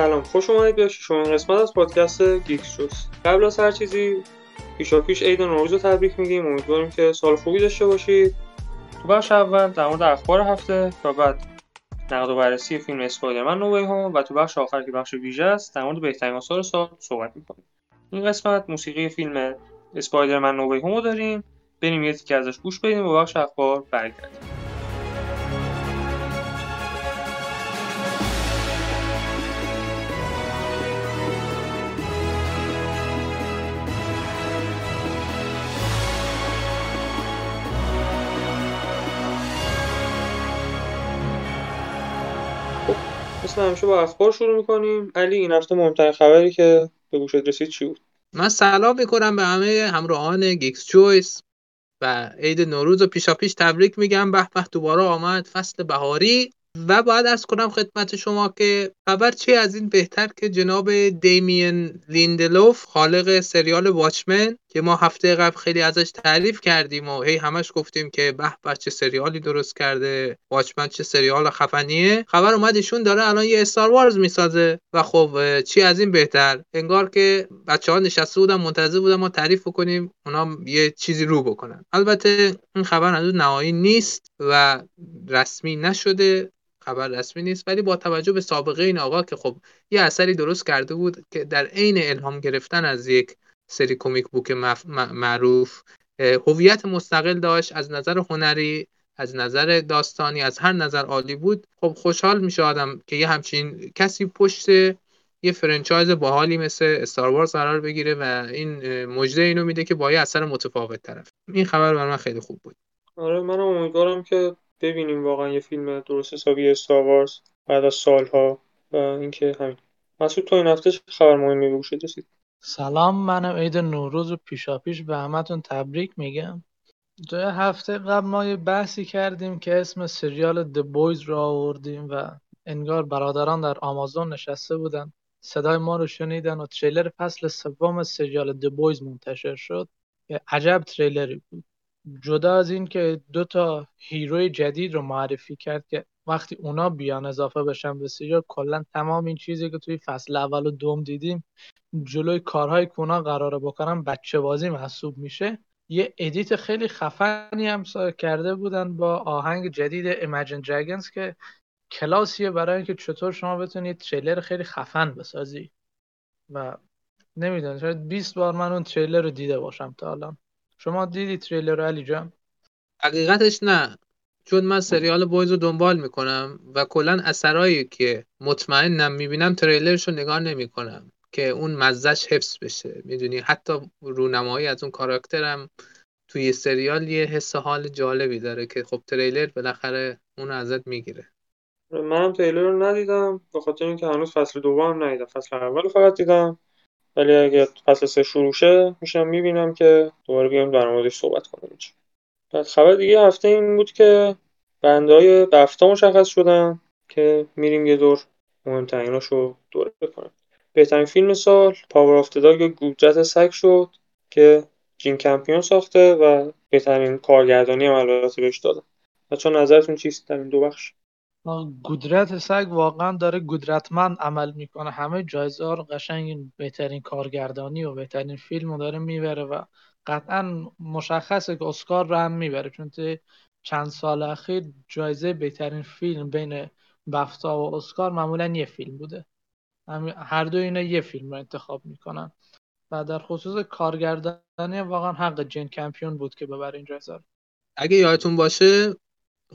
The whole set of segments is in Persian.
سلام، خوش اومدید به ششمین قسمت از پادکست گیکشوس. قبل از هر چیزی پیشاپیش عید نوروز رو تبریک میگیم. امیدواریم که سال خوبی داشته باشید. تو بخش اول در مورد اخبار هفته، تا بعد نقد و بررسی فیلم اسپایدرمن نو وی هوم و تو بخش آخر که بخش ویژه است در مورد بهترین آثار سال صحبت میکنیم. این قسمت موسیقی فیلم اسپایدرمن نو وی هوم رو داریم. بریم یه تیکه ازش گوش بدیم و بخش اخبار برگردیم. مثل همیشه با اخبار شروع میکنیم. علی، این هفته مهمترین خبری که به گوشت رسید چی بود؟ من سلام میکنم به همه همراهان گیکس چویس و عید نوروز و پیشاپیش تبریک میگم. به به، دوباره آمد فصل بهاری و باید عرض کنم خدمت شما که خبر چی از این بهتر که جناب دیمین لیندلوف، خالق سریال واچمن که ما هفته قبل خیلی ازش تعریف کردیم و هی همش گفتیم که به به چه سریالی درست کرده، واچمن چه سریال خفنیه، خبر اومد ایشون داره الان یه استار وارز میسازه و خب چی از این بهتر. انگار که بچه‌ها نشسته بودن منتظر بودن ما تعریف بکنیم، اونا یه چیزی رو بکنن. البته این خبر هنوز نهایی نیست و رسمی نشده، خبر رسمی نیست، ولی با توجه به سابقه این آقا که خب یه اثری درست کرده بود که در عین الهام گرفتن از یک سری کمیک بوک معروف هویت مستقل داشت، از نظر هنری، از نظر داستانی، از هر نظر عالی بود. خب خوشحال میشه آدم که یه همچین کسی پشت یه فرانچایز باحالی مثل استار وارز قرار بگیره و این مژده اینو میده که با یه اثر متفاوت طرف. این خبر برام خیلی خوب بود. آره، منم امیدوارم که ببینیم واقعا یه فیلم درست حسابی استار وارز بعد از سالها. و اینکه همین. مسعود، تو این هفته چه خبر مهمی به گوشت رسید؟ سلام، منم عید نوروز و پیشاپیش به همتون تبریک میگم. دو هفته قبل ما یه بحثی کردیم که اسم سریال The Boys رو آوردیم و انگار برادران در آمازون نشسته بودن، صدای ما رو شنیدن و تریلر فصل سوم سریال The Boys منتشر شد. یه عجب تریلری بود. جدا از این که دو تا هیروی جدید رو معرفی کرد که وقتی اونا بیان اضافه بشن به سریال، کلا تمام این چیزی که توی فصل اول و دوم دیدیم جلوی کارهای که اونا قراره بکنن بچه‌بازی محسوب میشه. یه ادیت خیلی خفنی هم کرده بودن با آهنگ جدید Imagine Dragons که کلاسیه برای اینکه چطور شما بتونید تریلر خیلی خفن بسازی. و نمیدونم، شاید 20 بار من اون تریلر رو دیده باشم تا الان. شما دیدی تریلر رو علی جان؟ حقیقتش نه، چون من سریال بویز رو دنبال میکنم و کلن اثرایی که مطمئنم میبینم تریلرش رو نگاه نمیکنم که اون مزهش حفظ بشه. میدونی حتی رونمایی از اون کاراکترم توی سریال یه حس حال جالبی داره که خب تریلر بالاخره اون ازت میگیره. منم تریلر رو ندیدم به خاطر اینکه هنوز فصل دوم ندیدم، فصل اول فقط دیدم، ولی اگه فصل 3 شروع شه میشم میبینم که دوباره بیام در موردش صحبت کنیم. بعد خبر دیگه هفته این بود که بندهای بفتا مشخص شدن که میریم یه دور مهمتریناشو دوره بکنیم. بهترین فیلم سال Power of the Dog یا گوجت سگ شد که جین کمپیون ساخته و بهترین کارگردانی هم البته بهش دادن. بچه‌ها نظرتون چیست در این دو بخش؟ قدرت سگ واقعا داره قدرتمند عمل میکنه، همه جایزه رو قشنگ بهترین کارگردانی و بهترین فیلم رو داره میبره و قطعا مشخصه که اسکار رو هم میبره، چون تو چند سال اخیر جایزه بهترین فیلم بین بفتا و اسکار معمولا یه فیلم بوده، هر دو اینا یه فیلم رو انتخاب میکنن و در خصوص کارگردانی واقعا حق جین کمپیون بود که ببره این جایزه رو. اگه یادتون باشه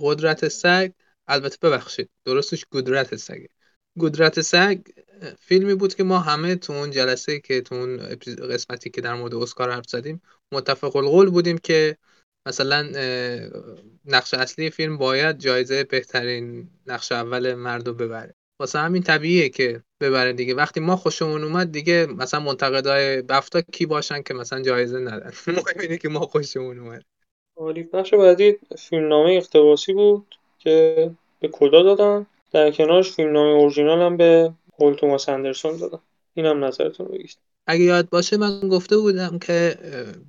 قدرت سگ، البته ببخشید درستش قدرت سگ، قدرت سگ فیلمی بود که ما همه تو اون جلسه که تو اون قسمتی که در مورد اسکار حرف زدیم متفق القول بودیم که مثلا نقش اصلی فیلم باید جایزه بهترین نقش اول مرد رو ببره. واسه همین طبیعیه که ببره دیگه. وقتی ما خوشمون اومد دیگه مثلا منتقدای بفتا کی باشن که مثلا جایزه ندن. مهم اینه که ما خوشمون اومد. عالی. بخش بعدی فیلمنامه اقتباسی بود که به کدا دادن، در کنارش فیلمنامه اورجینال هم به پل توماس اندرسون دادن. اینم نظرتون بگید. اگه یاد باشه من گفته بودم که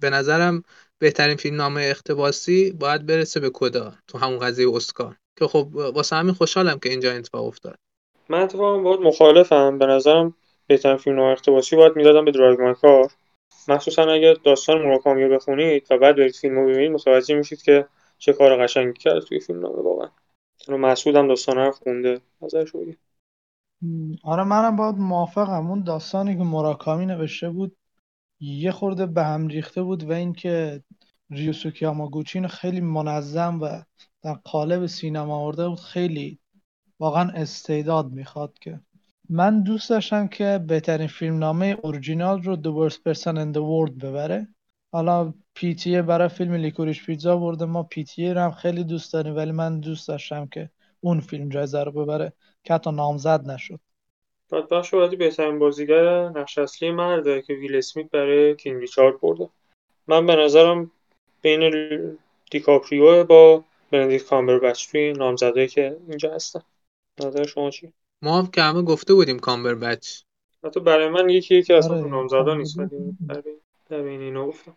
به نظرم بهترین فیلمنامه اقتباسی باید برسه به کدا تو همون قضیه اسکار که خب واسه همین خوشحالم که اینجا اتفاق افتاد. من اتفاقا باید مخالفم. به نظرم بهترین فیلم ناارتباطی باید میدادم به درایو مای کار، مخصوصا اگه داستان موراکامی رو بخونید و بعد برید فیلمو ببینید متوجه میشید که چه کار قشنگی کرد توی فیلمنامه. واقعا اون مسعود هم داستانا رو خونده، نظرش رو بگید. آره منم باید موافقم. اون داستانی که موراکامی نوشته بود یه خورده به هم ریخته بود و اینکه ریوسوکی یاماگوچی خیلی منظم و در قالب سینما آورده بود، خیلی واقعا استعداد میخواد. که من دوست داشتم که بهترین فیلمنامه اورجینال رو The Worst Person in the World ببره. حالا پیتیه برای فیلم لیکوریش پیتزا برده، ما پیتیه رو هم خیلی دوست داریم، ولی من دوست داشتم که اون فیلم جایزه رو ببره که حتی نامزد نشد. بدبخت شدی بهترین بازیگر نقش اصلی مرده که ویل اسمیت برای کینگ ریچارد برده. من به نظرم بین دیکاپریو با بندیت کامبربچ توی نامزدایی که اینجا هستن. نظر شما چی؟ ما هم که همه گفته بودیم کامبربچ. حتی برای من یکی از اون نامزدا نیست، ولی ببین اینو گفتم.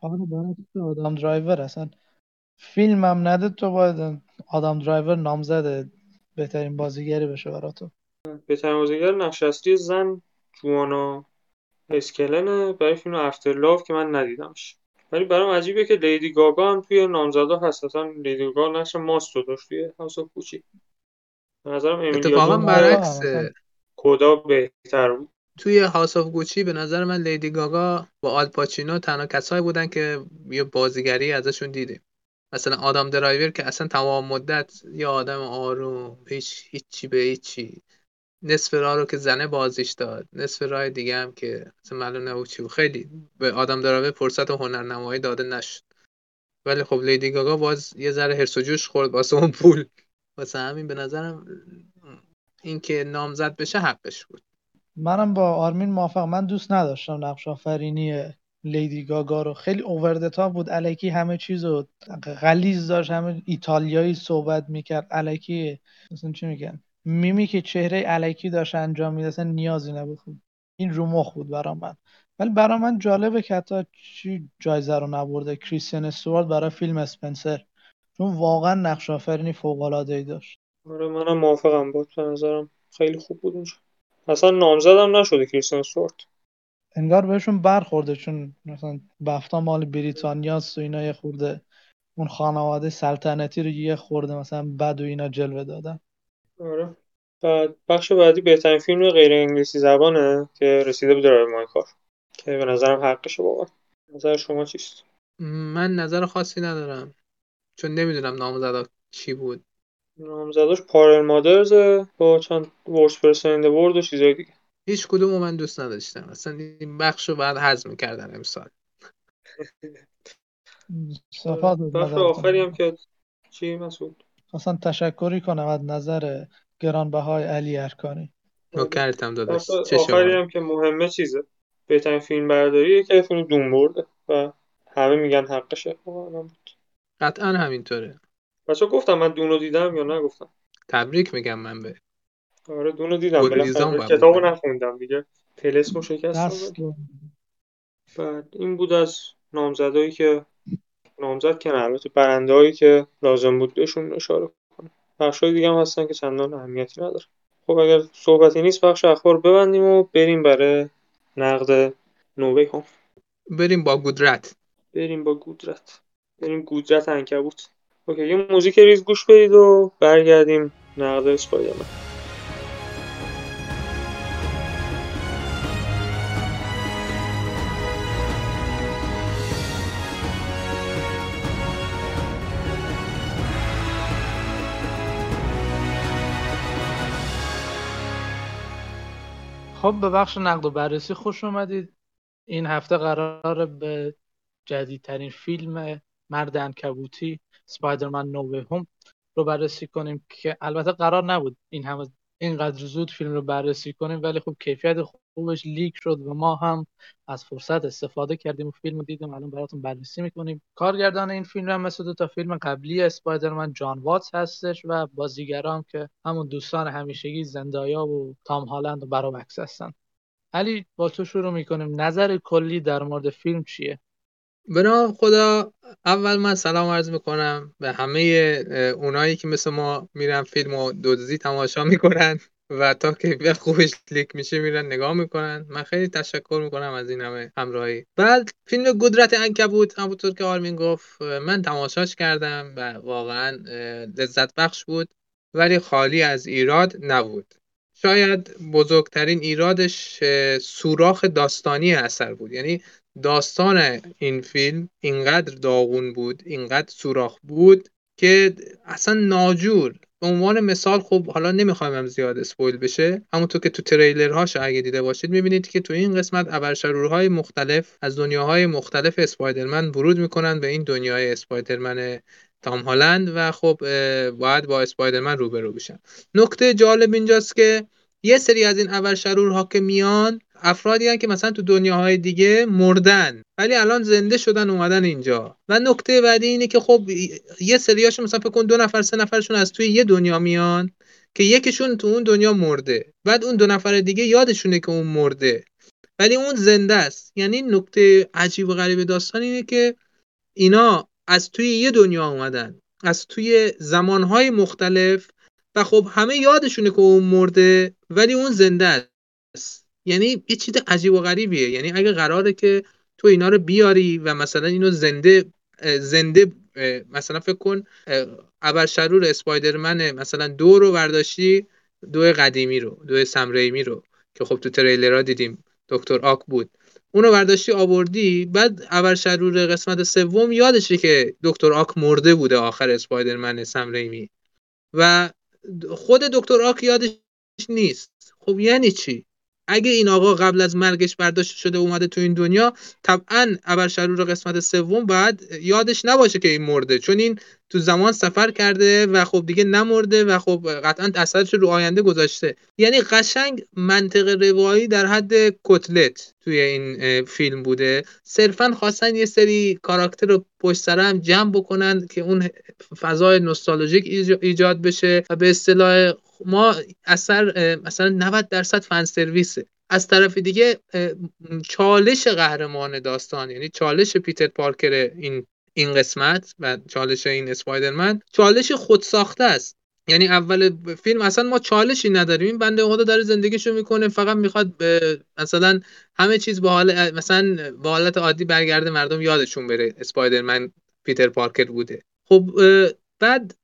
آره برای تو آدم درایور اصلا فیلمم نده، تو باید آدم درایور نامزد بهترین بازیگری بشه برای تو. بهترین بازیگر نقش اصلی زن جوانا اسکلن برای فیلم افترلاف که من ندیدمش، ولی برام عجیبه که لیدی گاگا هم توی نامزدا هست. اصلا لیدی گاگا نقش ماستو داشت توی هاوس آف کوچی. به نظرم اتفاقا برعکسه، کدا بهتر بود. توی هاوس آف گوچی به نظر من لیدی گاگا و آلپاچینو تنها کسایی بودن که یه بازیگری ازشون دیدیم. مثلا آدم درایور که اصلا تمام مدت یه آدم آروم، هیچی به هیچی، نصف راه رو که زنه بازیش داد، نصف راه دیگه هم که اصلا معلوم نبود چی بود. خیلی به آدم درایور فرصت هنرنمایی داده نشد. ولی خب لیدی گاگا باز یه ذره هرس و جوش خورد واسه اون پول، واسه همین به نظرم این که نامزد بشه حقش بود. منم با آرمین موافقم. من دوست نداشتم نقش آفرینی لیدی گاگا رو، خیلی اوور د تاپ بود، الکی همه چیزو غلیظ داشت، همه ایتالیایی صحبت میکرد، الکی مثلا چی میگن میمی که چهره الکی داشت انجام میداد، اصلا نیازی نبود. این رو مخ بود برام. ولی برام جالبه که حتی چی جایزه رو نبرده کریستین استوارت برای فیلم اسپنسر، چون واقعا نقش آفرینی فوق العاده ای داشت. آره منم موافقم بود، به نظرم خیلی خوب بود اونجا. اصلا نامزدم نشده کریستین استوارت، انگار بهشون برخورده چون مثلا بفتا مال بریتانیاست و اینا، یه خورده اون خانواده سلطنتی رو یه خورده مثلا بد و اینا جلوه دادن. آره. بعد بخش بعدی بهترین فیلم غیر انگلیسی زبانه که رسیده بود درایو مای کار که به نظرم حقشه واقعا. نظر شما چیست؟ من نظر خاصی ندارم چون نمیدونم نامزدا چی بود. نامزداش پارل مادرز با چند ورست پرسن این دی ورلد و چیزای دیگه. هیچ کدومو من دوست نداشتم. اصلا این بخشو بعد هضم کردن امسال. بخش آخری هم که چی مسئول؟ اصلا تشکری کنم از نظر گرانبهای علی ارکانی. نوکرت هم داداش. چه آخری هم که مهمه چیزه. بهترین فیلم برداریه که فیلم دون برده و همه میگن حقشه. واقعا بود. قطعا همینطوره. بچه گفتم من دونو دیدم یا نگفتم؟ تبریک میگم من به. آره دونو دیدم، بلکه کتابو نخوندم دیگه، طلسمو شکستم. بعد این بود از نامزدایی که نامزد کردن. البته برنده‌هایی که لازم بود بهشون اشاره کنم. بخشای دیگه هم هستن که چندان اهمیتی نداره. خب اگر صحبتی نیست بخش اخبار ببندیم و بریم برای نقد نووی هوم. بریم با گودرت. بریم گودرت عنکبوت. اوکی یه موزیک ریز گوش بدید و برگردیم نقد اسپایدرمن. خب به بخش نقد و بررسی خوش اومدید. این هفته قراره به جدیدترین فیلم مرد عنکبوتی اسپایدرمن نو وی هوم رو بررسی کنیم که البته قرار نبود این همه اینقدر زود فیلم رو بررسی کنیم، ولی خب کیفیت خوبش لیک شد و ما هم از فرصت استفاده کردیم و فیلم رو دیدیم. الان براتون بررسی میکنیم. کارگردان این فیلم هم مثل دو تا فیلم قبلی اسپایدرمن جان واتس هستش و بازیگرام که همون دوستان همیشگی زندایا و تام هالند و برامکس هستن. علی با تو شروع میکنیم، نظر کلی در مورد فیلم چیه؟ به نام خدا. اول من سلام عرض میکنم به همه اونایی که مثل ما میرن فیلم و دوزی تماشا میکنن و تا که خوبش کلیک میشه میرن نگاه میکنن. من خیلی تشکر میکنم از این همه همراهی. بعد فیلم قدرت عنکبوت همونطور که آرمین گفت من تماشاش کردم و واقعا لذت بخش بود ولی خالی از ایراد نبود. شاید بزرگترین ایرادش سوراخ داستانی اثر بود. یعنی داستان این فیلم اینقدر داغون بود، اینقدر سوراخ بود که اصلا ناجور. به عنوان مثال خب حالا نمیخوایم زیاد اسپویل بشه، همونطور که تو تریلرهاش اگه دیده باشید میبینید که تو این قسمت ابرشرورهای مختلف از دنیاهای مختلف اسپایدرمن ورود میکنن به این دنیای اسپایدرمن تام هالند و خب باید با اسپایدرمن روبرو بشن. نکته جالب اینجاست که یه سری از این ابرشرورها که میان افرادی هن که مثلا تو دنیاهای دیگه مردن ولی الان زنده شدن اومدن اینجا. و نکته بعدی اینه که خب یه سریاشون مثلا فکر کن 2 نفر 3 نفرشون از توی یه دنیا میان که یکیشون تو اون دنیا مرده، بعد اون 2 نفر دیگه یادشونه که اون مرده ولی اون زنده است. یعنی نکته عجیب و غریب داستان اینه که اینا از توی یه دنیا اومدن، از توی زمانهای مختلف و خب همه یادشونه که اون مرده ولی اون زنده است. یعنی یه چیز عجیب و غریبیه. یعنی اگه قراره که تو اینا رو بیاری و مثلا اینو زنده مثلا فکر کن ابرشرور اسپایدرمن مثلا 2 رو برداشتی، 2 قدیمی رو، 2 سم‌ریمی رو که خب تو تریلرها دیدیم دکتر آک بود، اونو برداشتی آوردی، بعد ابرشرور قسمت 3 یادشه که دکتر آک مرده بوده آخر اسپایدرمن سم‌ریمی و خود دکتر آک یادش نیست. خب یعنی چی؟ اگه این آقا قبل از مرگش برداشت شده اومده تو این دنیا، طبعاً ابرشرور قسمت 3 بعد یادش نباشه که این مرده، چون این تو زمان سفر کرده و خب دیگه نمرده و خب قطعاً اثرش رو آینده گذاشته. یعنی قشنگ منطق روایی در حد کتلت توی این فیلم بوده. صرفاً خواستن یه سری کاراکتر رو پشت سر هم جمع بکنن که اون فضای نوستالژیک ایجاد بشه و به اصطلاح ما اثر مثلا 90% فن سرویسه. از طرف دیگه چالش قهرمان داستان، یعنی چالش پیتر پارکر این قسمت و چالش این اسپایدرمن، چالش خودساخته است. یعنی اول فیلم اصلا ما چالشی نداریم، این بنده خدا داره زندگیشو میکنه، فقط میخواد مثلا همه چیز به حال مثلا به حالت عادی برگرده، مردم یادشون بره اسپایدرمن پیتر پارکر بوده. خب بعد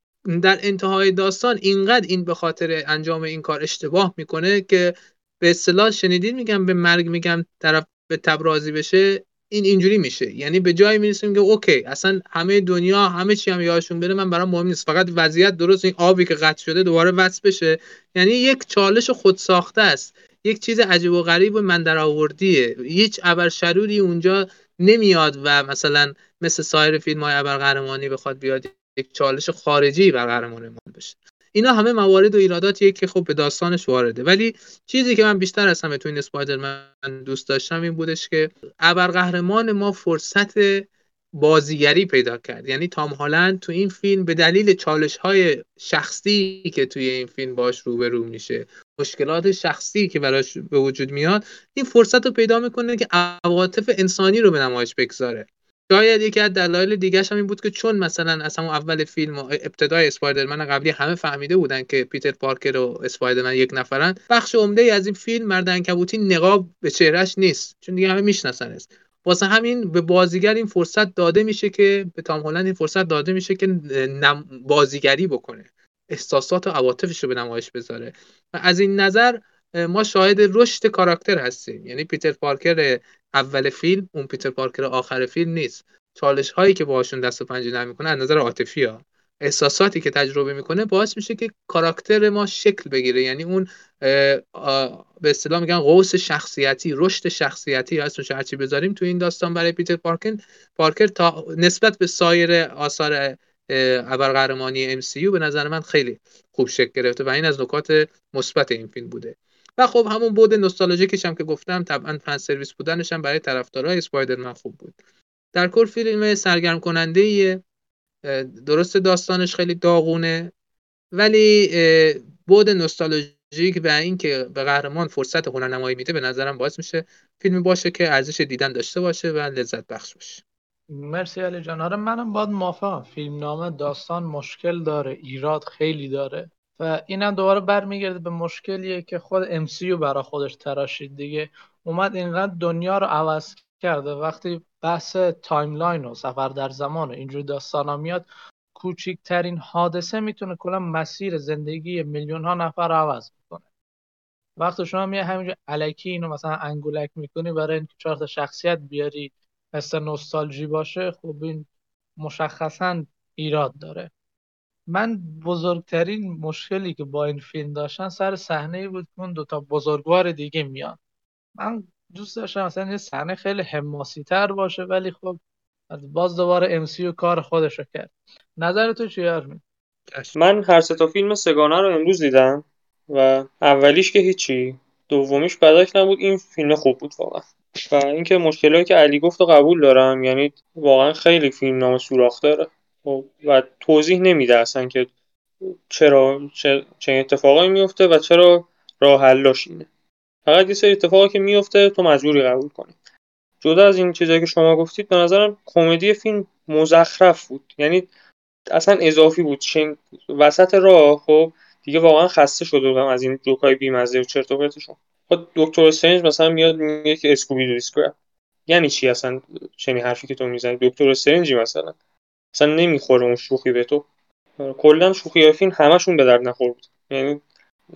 در انتهای داستان اینقدر این به خاطر انجام این کار اشتباه میکنه که به اصطلاح شنیدید میگم به مرگ میگم طرف به تبرازی بشه، این اینجوری میشه. یعنی به جایی میرسیم که اوکی اصلا همه دنیا همه چی هم یادشون بره، من برام مهم نیست، فقط وضعیت درست این آبی که قطع شده دوباره وصل بشه. یعنی یک چالش خودساخته است، یک چیز عجیب و غریب و من درآوردیه. هیچ ابرشروری اونجا نمیاد و مثلا مثل سایر فیلم‌های ابرقهرمانی بخواد بیاد یک چالش خارجی بر قهرمانمون بشه. اینا همه موارد و ایراداتیه که خب به داستانش وارده. ولی چیزی که من بیشتر از همه تو این اسپایدرمن دوست داشتم این بودش که ابرقهرمان ما فرصت بازیگری پیدا کرد. یعنی تام هالند تو این فیلم به دلیل چالش‌های شخصی که توی این فیلم باش روبرو میشه، مشکلات شخصی که براش به وجود میاد، این فرصت رو پیدا میکنه که عواطف انسانی رو به نمایش بگذاره. شاید یکی از دلایل دیگه‌ش هم این بود که چون مثلا از همون اول فیلم ابتدای اسپایدرمن قبلی همه فهمیده بودن که پیتر پارکر و اسپایدرمن یک نفرن، بخش عمده‌ای از این فیلم مرد عنکبوتی نقاب به چهرهش نیست، چون دیگه همه میشناسنش. واسه همین به بازیگر این فرصت داده میشه که به تام هالند این فرصت داده میشه که بازیگری بکنه، احساسات و عواطفش رو به نمایش بذاره و از این نظر ما شاهد رشد کاراکتر هستیم. یعنی پیتر پارکر اول فیلم اون پیتر پارکر آخر فیلم نیست. چالش هایی که باهاشون دست و پنجه نرم میکنه از نظر عاطفی ها، احساساتی که تجربه میکنه باعث میشه که کاراکتر ما شکل بگیره. یعنی اون به اصطلاح میگن قوس شخصیتی، رشد شخصیتی هستش. هرچی بذاریم تو این داستان برای پیتر پارکر تا نسبت به سایر آثار ابرقهرمانی MCU به نظر من خیلی خوب شکل گرفته و این از نکات مثبت این فیلم بوده. و خب همون بود نوستالژیکش هم که گفتم، طبعا فن سرویس بودنش هم برای طرفدارای اسپایدرمن خوب بود. در کل فیلم سرگرم کننده ایه. درست داستانش خیلی داغونه ولی بود نوستالژیک و این که به قهرمان فرصت هنرنمایی میده به نظرم باعث میشه فیلمی باشه که ارزش دیدن داشته باشه و لذت بخش باشه. مرسی علی جان. آره منم باید موافقم. فیلمنامه داستان مشکل داره، ایراد خیلی داره و اینم دوباره برمیگرده به مشکلیه که خود MCU برای خودش تراشید دیگه. اومد اینقدر دنیا رو عوض کرده، وقتی بحث تایملاین و سفر در زمان و اینجور داستانا میاد، کوچکترین حادثه میتونه کلا مسیر زندگی میلیون ها نفر رو عوض میکنه. وقتی شما میای همینجور الکی اینو مثلا انگولک میکنی برای اینکه 4 تا شخصیت بیاری مثل نوستالژی باشه، خب این مشخصا ایراد داره. من بزرگترین مشکلی که با این فیلم داشتن سر صحنه‌ای بود که اون 2 تا بزرگوار دیگه میان. من دوست داشتم مثلا یه صحنه خیلی حماسی‌تر باشه، ولی خب باز دوباره MCU کار خودش رو کرد. نظر تو چیه آرمین؟ من هر 3 تا فیلم سگانه رو امروز دیدم و اولیش که هیچی، دومیش بدش نبود، این فیلم خوب بود واقعا. و اینکه مشکلایی که علی گفت رو قبول دارم، یعنی واقعا خیلی فیلم نام سوراخ داره و توضیح نمیده اصلا که چرا چه اتفاقایی میفته و چرا راه حلش اینه. فقط یه سری اتفاقی که میفته تو مجبوری قبول کنی. جدا از این چیزایی که شما گفتید، به نظرم کمدی فیلم مزخرف بود، یعنی اصلا اضافی بود. چین وسط راه خب دیگه واقعا خسته شده بودم از این جوکای بی‌مزه و چرت و پرتشون. خود دکتر استرنج مثلا میاد میگه که اسکوبی دو اسکوپ، یعنی چی اصلا چنین حرفی که تو میزنی دکتر استرنجی؟ مثلا نمیخوره اون شوخی به تو. کلا شوخی‌های فیلم همشون به درد نخورد، یعنی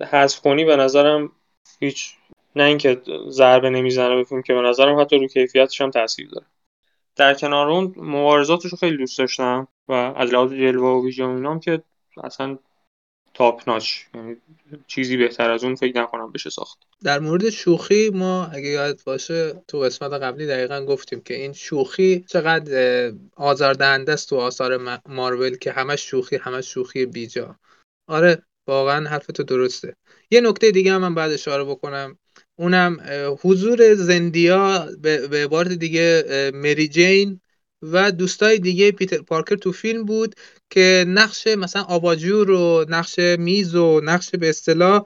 حذف کنی به نظرم هیچ، نه اینکه ضربه نمیزنه به فیلم که به نظرم حتی رو کیفیتش هم تاثیر داره. در کنار اون مبارزاتش خیلی دوست داشتم و از لحاظ جلوه و ویژن اینام که اصلا تاپ ناچ، یعنی چیزی بهتر از اون فکر نکنم بشه ساخت. در مورد شوخی ما اگه یاد باشه تو قسمت قبلی دقیقاً گفتیم که این شوخی چقدر آزاردهنده است تو آثار مارول که همش شوخی بیجا. آره واقعاً حرف تو درسته. یه نکته دیگه هم من بعد اشاره بکنم، اونم حضور زندیا، به عبارت دیگه مری جین و دوستای دیگه پیتر پارکر تو فیلم بود که نقش مثلا آباجور و نقش میز و نقش به اصطلاح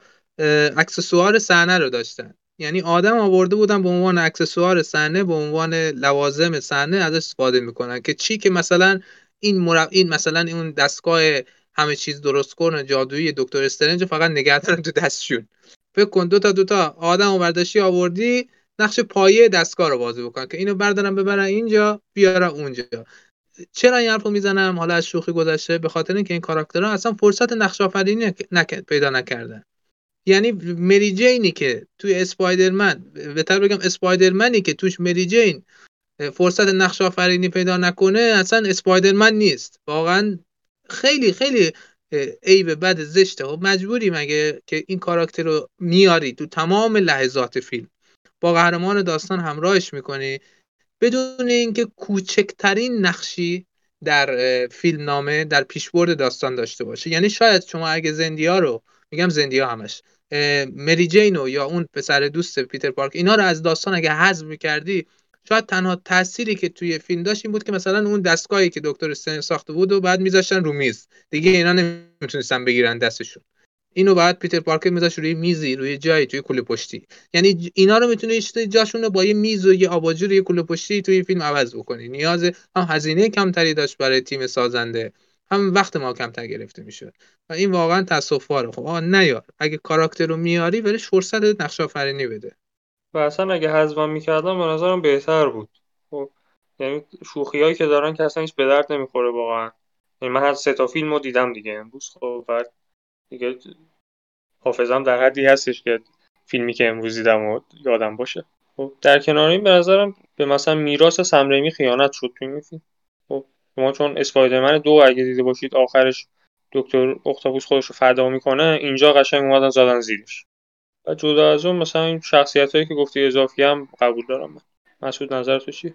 اکسسوار صحنه رو داشتن، یعنی آدم آورده بودن به عنوان اکسسوار صحنه، به عنوان لوازم صحنه ازش استفاده میکنن که چی، که مثلا این مثلا اون دستگاه همه چیز درست کردن جادویی دکتر استرنج فقط نگه دارن تو دستشون. فکر کن دو تا آدم برداشتی آوردی نقش پایه دستگاه رو بازی بکن که اینو بردارن ببرن اینجا بیارن اونجا. چرا این حرفو میزنم؟ حالا از شوخی گذشته، به خاطر اینکه این کاراکترها اصلا فرصت نقش آفرینی پیدا نکردن. یعنی مری جینی که توی اسپایدرمن، بهتر بگم اسپایدرمنی که توش مری جین فرصت نقش آفرینی پیدا نکنه اصلا اسپایدرمن نیست. واقعا خیلی خیلی عیب بد زشته. و مجبوری مگه که این کاراکتر رو میاری تو تمام لحظات فیلم، با قهرمان داستان همراهش میکنی بدون اینکه کوچکترین نقشی در فیلم نامه در پیشبرد داستان داشته باشه. یعنی شاید شما اگه زندیا رو، میگم زندیا همش، مری جینو یا اون پسر دوست پیتر پارک، اینا رو از داستان اگه حذف میکردی، شاید تنها تأثیری که توی فیلم داشت این بود که مثلا اون دستگاهی که دکتر استرنج ساخته بود و بعد میذاشتن رو میز، دیگه اینا نمیتونستن بگیرن دستشون، اینو بعد پیتر پارکر میذاشت روی میزی، روی جایی توی کوله پشتی. یعنی اینا رو میتونه جاشون رو با یه میز و یه آباجور و یه کوله پشتی توی فیلم عوض بکنی. نیاز هم هزینه کمتری داشت برای تیم سازنده، هم وقت ما کمتر گرفته میشد و این واقعا تاسفباره. خب نه یار، اگه کاراکتر رو میاری برش فرصت نقش آفرینی بده. و اصلا اگه حذفم میکردم به نظرم بهتر بود. خب یعنی شوخیایی که دارن که اصلا هیچ به درد نمیخوره واقعا. یعنی من هر 3 تا فیلمو دیدم دیگه امروز، خب بعد دیگه حافظم در حدی هستش که فیلمی که امروز دیدم و یادم باشه. خب در کنار این به نظرم به مثلا میراث سم‌ریمی خیانت شد تو این فیلم. خب شما چون اسپایدرمن 2 اگه دیده باشید آخرش دکتر اختاپوس خودش رو فدا میکنه، اینجا قشنگ اومدن زدن زیرش. و جدا از اون مثلا این شخصیتایی که گفتی اضافی هم قبول دارم. من مسعود نظر تو چیه؟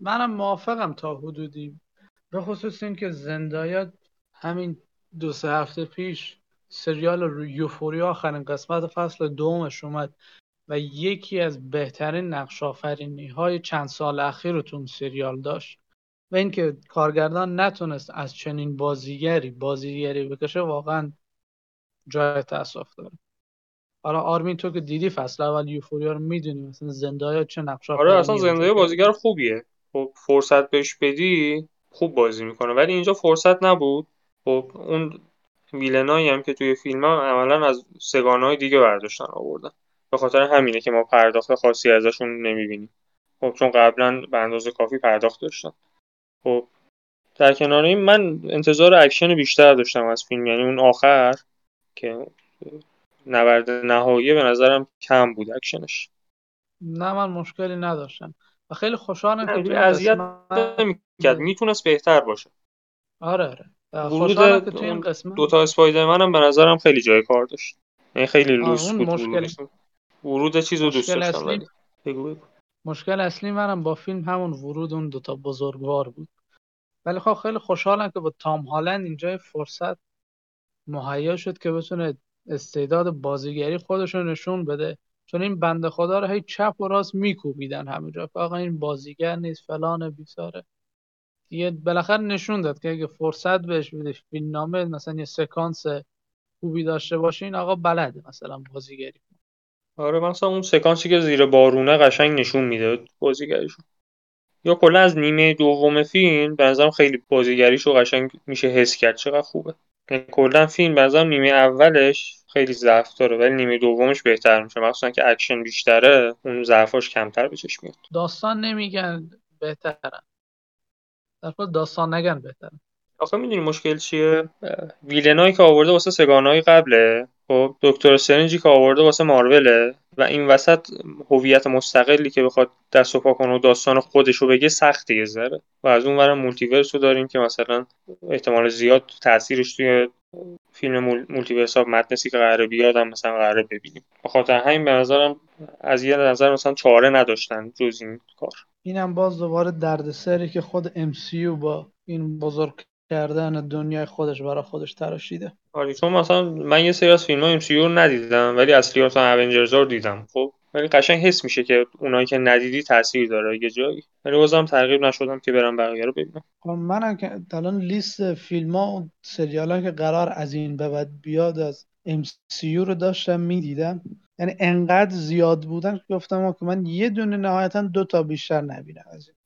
منم موافقم تا حدودی، به خصوص اینکه زندایا همین 2-3 هفته پیش سریال یوفوریا آخرین قسمت فصل 2 اومد و یکی از بهترین نقش‌آفرینی‌های چند سال اخیر رو تو اون سریال داشت و اینکه کارگردان نتونست از چنین بازیگری بکشه واقعا جای تأسف داره. حالا آرمین تو که دیدی فصل اول یوفوریا رو میدونی مثلا زندایا چه نقش‌آفرینی. آره اصلا زندایا بازیگر خوبیه، خب فرصت بهش بدی خوب بازی میکنه، ولی اینجا فرصت نبود. خب اون ویلنایی هم که توی فیلم هم عملا از سگانهای دیگه برداشتن آوردن. به خاطر همینه که ما پرداخت خاصی ازشون نمیبینیم. خب چون قبلا به اندازه کافی پرداخت داشتن. خب در کنار این من انتظار اکشن بیشتر داشتم از فیلم، یعنی اون آخر که نبرد نهایی به نظرم کم بود اکشنش. نه من مشکلی نداشتم و خیلی خوشحالم که توی اذیت نمی‌کرد، میتونست بهتر باشه. آره. خوشحالم که توی این قسمت دوتا اسپایدرمن هم به نظرم خیلی جای کار داشت. یعنی خیلی لوس بود. ورود چیزو دوست داشتم. مشکل اصلی منم با فیلم همون ورود اون دوتا بزرگوار بود. ولی خب خیلی خوشحالم که با تام هالند اینجای فرصت مهیا شد که بتونه استعداد بازیگری خودش رو نشون بده، چون این بنده خدا رو هی چپ و راست میکوبیدن همه جا، فقط این بازیگر نیست فلان بیساره. دیگه بالاخره نشون داد که اگه فرصت بهش بده فیلمنامه مثلا یه سکانس خوبی داشته باشه این آقا بلده مثلا بازیگری. آره مثلا اون سکانسی که زیر بارونه قشنگ نشون میده بازیگریشو، یا کلا از نیمه دوم فیلم به نظرم خیلی بازیگریشو قشنگ میشه حس کرد چقدر خوبه. کلا فیلم به نظرم نیمه اولش خیلی ضعف داره ولی نیمه دومش بهتر میشه، مخصوصا که اکشن بیشتره اون ضعفاش کمتر به چشم میاد. داستان نمیگن بهتره، در واقع داستان نگن بهتره. آخه میدونی مشکل چیه؟ ویلنایی که آورده واسه سگانای قبله، خب دکتر استرنجی که آورده واسه ماروله و این وسط هویت مستقلی که بخواد دست و پا کنه و داستان خودشو بگه سخته یه ذره. و از اون ورم مولتیورس رو داریم که مثلا احتمال زیاد تاثیرش توی فیلم مولتیورس ها متنسی که قراره بیاد هم مثلا قراره ببینیم. بخاطر همین به نظرم از یه نظر مثلا چاره نداشتن جز این کار. اینم باز دوباره دردسری که خود MCU با این بزرگ کردن دنیای خودش برای خودش تراشیده. آره چون مثلا من یه سری از فیلم‌ها MCU رو ندیدم ولی اصلی مثلا اونجرز رو دیدم. خب ولی قشنگ حس میشه که اونایی که ندیدی تاثیر داره یه جایی. ولی بازم ترغیب نشدم که برم بقیه رو ببینم. منم که الان لیست فیلم‌ها و سریال‌ها که قرار از این به بعد بیاد از MCU رو داشتم میدیدم. یعنی انقدر زیاد بودن که گفتم که من یه دونه نهایتاً دو تا بیشتر نبینم از این.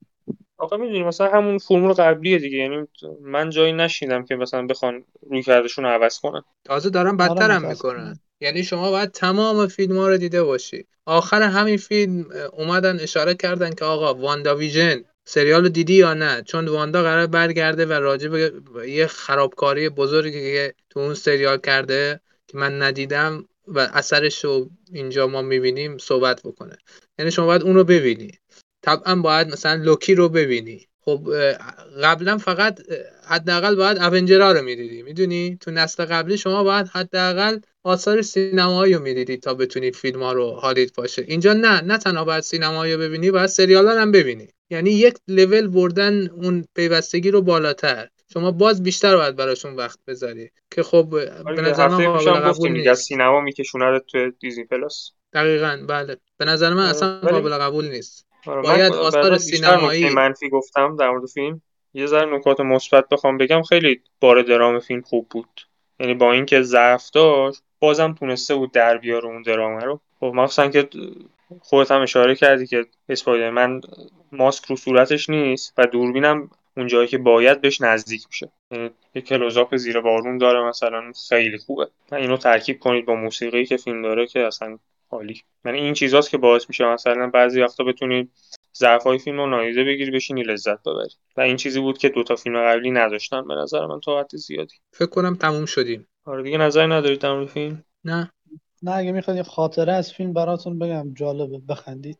آقا میدونیم مثلا همون فرمول قبلیه دیگه، یعنی من جایی نشیدم که مثلا بخوان روی کردشون رو عوض کنن. تازه دارن بدترم میکنن، یعنی شما باید تمام فیلم ها رو دیده باشی. آخر همین فیلم اومدن اشاره کردن که آقا واندا ویژن سریال دیدی یا نه، چون واندا قرار برگرده و راجع به یه خرابکاری بزرگی که تو اون سریال کرده که من ندیدم و اثرش رو اینجا ما میبینیم صحبت بکنه. یعنی شما باید اون رو ببینی، طبعا باید مثلا لوکی رو ببینی. خب قبلا فقط حداقل باید اونجرها رو میدیدی، میدونی تو نسل قبلی شما باید حداقل آثار سینمایی رو میدیدی تا بتونی فیلم ها رو حالیت باشه. اینجا نه تنها باید سینمایی رو ببینی، باید سریال ها هم ببینی. یعنی یک لول بردن اون پیوستگی رو بالاتر، شما باز بیشتر باید براشون وقت بذاری که خب به نظر من قابل قبول نیست. سینما میکشونه تو دیزنی پلاس. دقیقاً بله. به نظر من اصلا قابل قبول نیست. باید آثار سینمایی. منفی گفتم در مورد فیلم، یه ذره نکات مثبت بخوام بگم، خیلی بار درام فیلم خوب بود. یعنی با اینکه ضعف داشت بازم تونسته بود در بیاره اون درام رو. خب مخصوصا که خودت هم اشاره کردی که اسپایدرمن ماسک رو صورتش نیست و دوربینم اون جایی که باید بهش نزدیک میشه. یعنی یه کلوزآپ زیر بارون داره مثلا، خیلی خوبه. اینو ترکیب کنید با موسیقی که فیلم داره که اصلا عالی. یعنی این چیزاست که باعث میشه مثلا بعضی وقتا بتونید ضعف‌های فیلم رو نادیده بگیری بشینی لذت ببری و این چیزی بود که دوتا فیلم قبلی نداشتن به نظر من تا حد زیادی. فکر کنم تموم شدیم. آره دیگه نظری ندارید در مورد فیلم؟ نه اگه میخواید خاطره از فیلم براتون بگم جالبه بخندید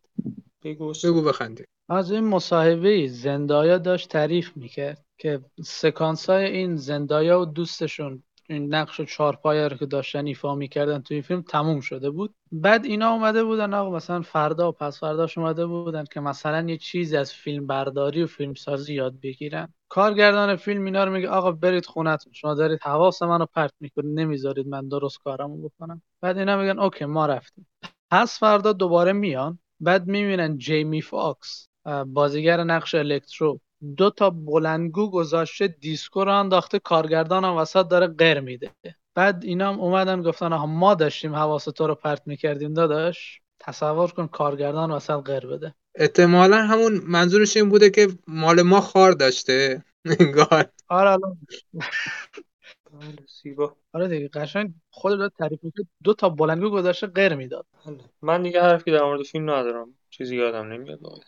بگو بخندید. از این مصاحبه زندایا داشت تعریف میکرد که سکانس‌های این زندایا و دوستشون این نقش چارپایه رو که داشتن ایفا می‌کردن توی فیلم تموم شده بود. بعد اینا اومده بودن آقا مثلا فردا و پس فرداش اومده بودن که مثلا یه چیز از فیلم برداری و فیلم سازی یاد بگیرن. کارگردان فیلم اینا رو میگه آقا برید خونتون، شما دارید حواس منو پرت میکنید، نمیذارید من درست کارامو بکنم. بعد اینا میگن اوکی ما رفتیم. پس فردا دوباره میان، بعد میبینن جیمی فاکس بازیگر نقش الکترو دو تا بلندگو گذاشته دیسکو رو انداخته، کارگردان هم وسط داره غر میده. بعد اینا هم اومدن گفتن آها ما داشتیم حواس تو رو پرت میکردیم داداش، تصور کن کارگردان وسط غر بده. احتمالا همون منظورش این بوده که مال ما خار داشته انگار. آره زیبا. آره دیگه قشنگ خود داد تعریف می‌کنه، دو تا بلندگو گذاشته غیر میداد. من دیگه حرفی در موردش این ندارم، چیزی یادم نمیاد واقعا.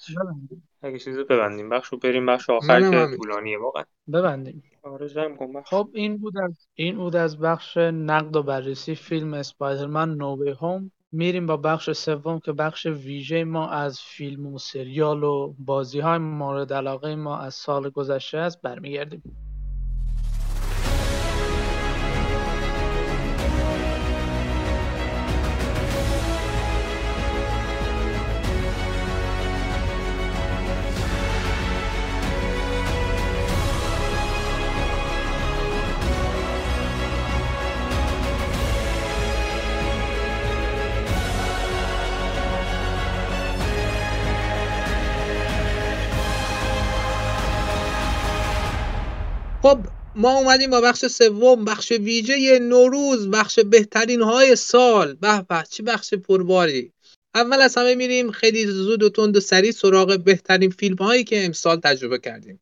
اگه چیزی ببندیم بخشو بریم بخش آخر که طولانیه واقعا. ببندیم. آره جمع کن. خب این بود از بخش نقد و بررسی فیلم اسپایدرمن نو وی هوم. میریم با بخش سوم که بخش ویژه ما از فیلم و سریال و بازی‌های مورد علاقه ما از سال گذشته است برمیگردیم. خب ما اومدیم با بخش سوم، بخش ویژه نوروز، بخش بهترین های سال. به به چه بخش پرباری. اول از همه میریم خیلی زود و تند و سریع سراغ بهترین فیلم هایی که امسال تجربه کردیم.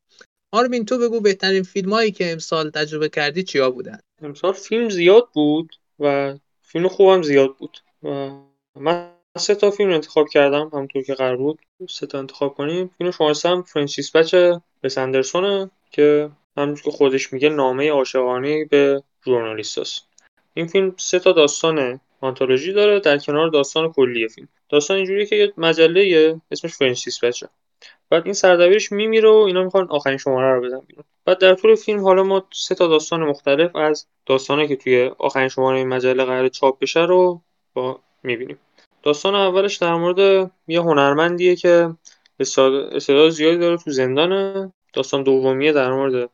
آرمین تو بگو بهترین فیلم هایی که امسال تجربه کردی چیا بودن؟ امسال فیلم زیاد بود و فیلم خوبم زیاد بود و من 3 تا فیلم انتخاب کردم همونطور که قرار بود 3 تا انتخاب کنیم. فیلم شماره‌ام فرانسیس بچ بسندرسون که همون که خودش میگه نامه عاشقانه به ژورنالیستاس. این فیلم 3 تا داستان آنتولوژی داره در کنار داستان کلی فیلم. داستان اینجوریه که یه مجله اسمش فرانسیس بچه، بعد این سردبیرش میمیره و اینا میخوان آخرین شماره رو بدن بیرون. بعد در طول فیلم حالا ما 3 تا داستان مختلف از داستانی که توی آخرین شماره این مجله قرار چاپ بشه رو با میبینیم. داستان اولش در مورد یه هنرمندیه که استعداد زیادی داره تو زندانه. داستان دومیه در مورد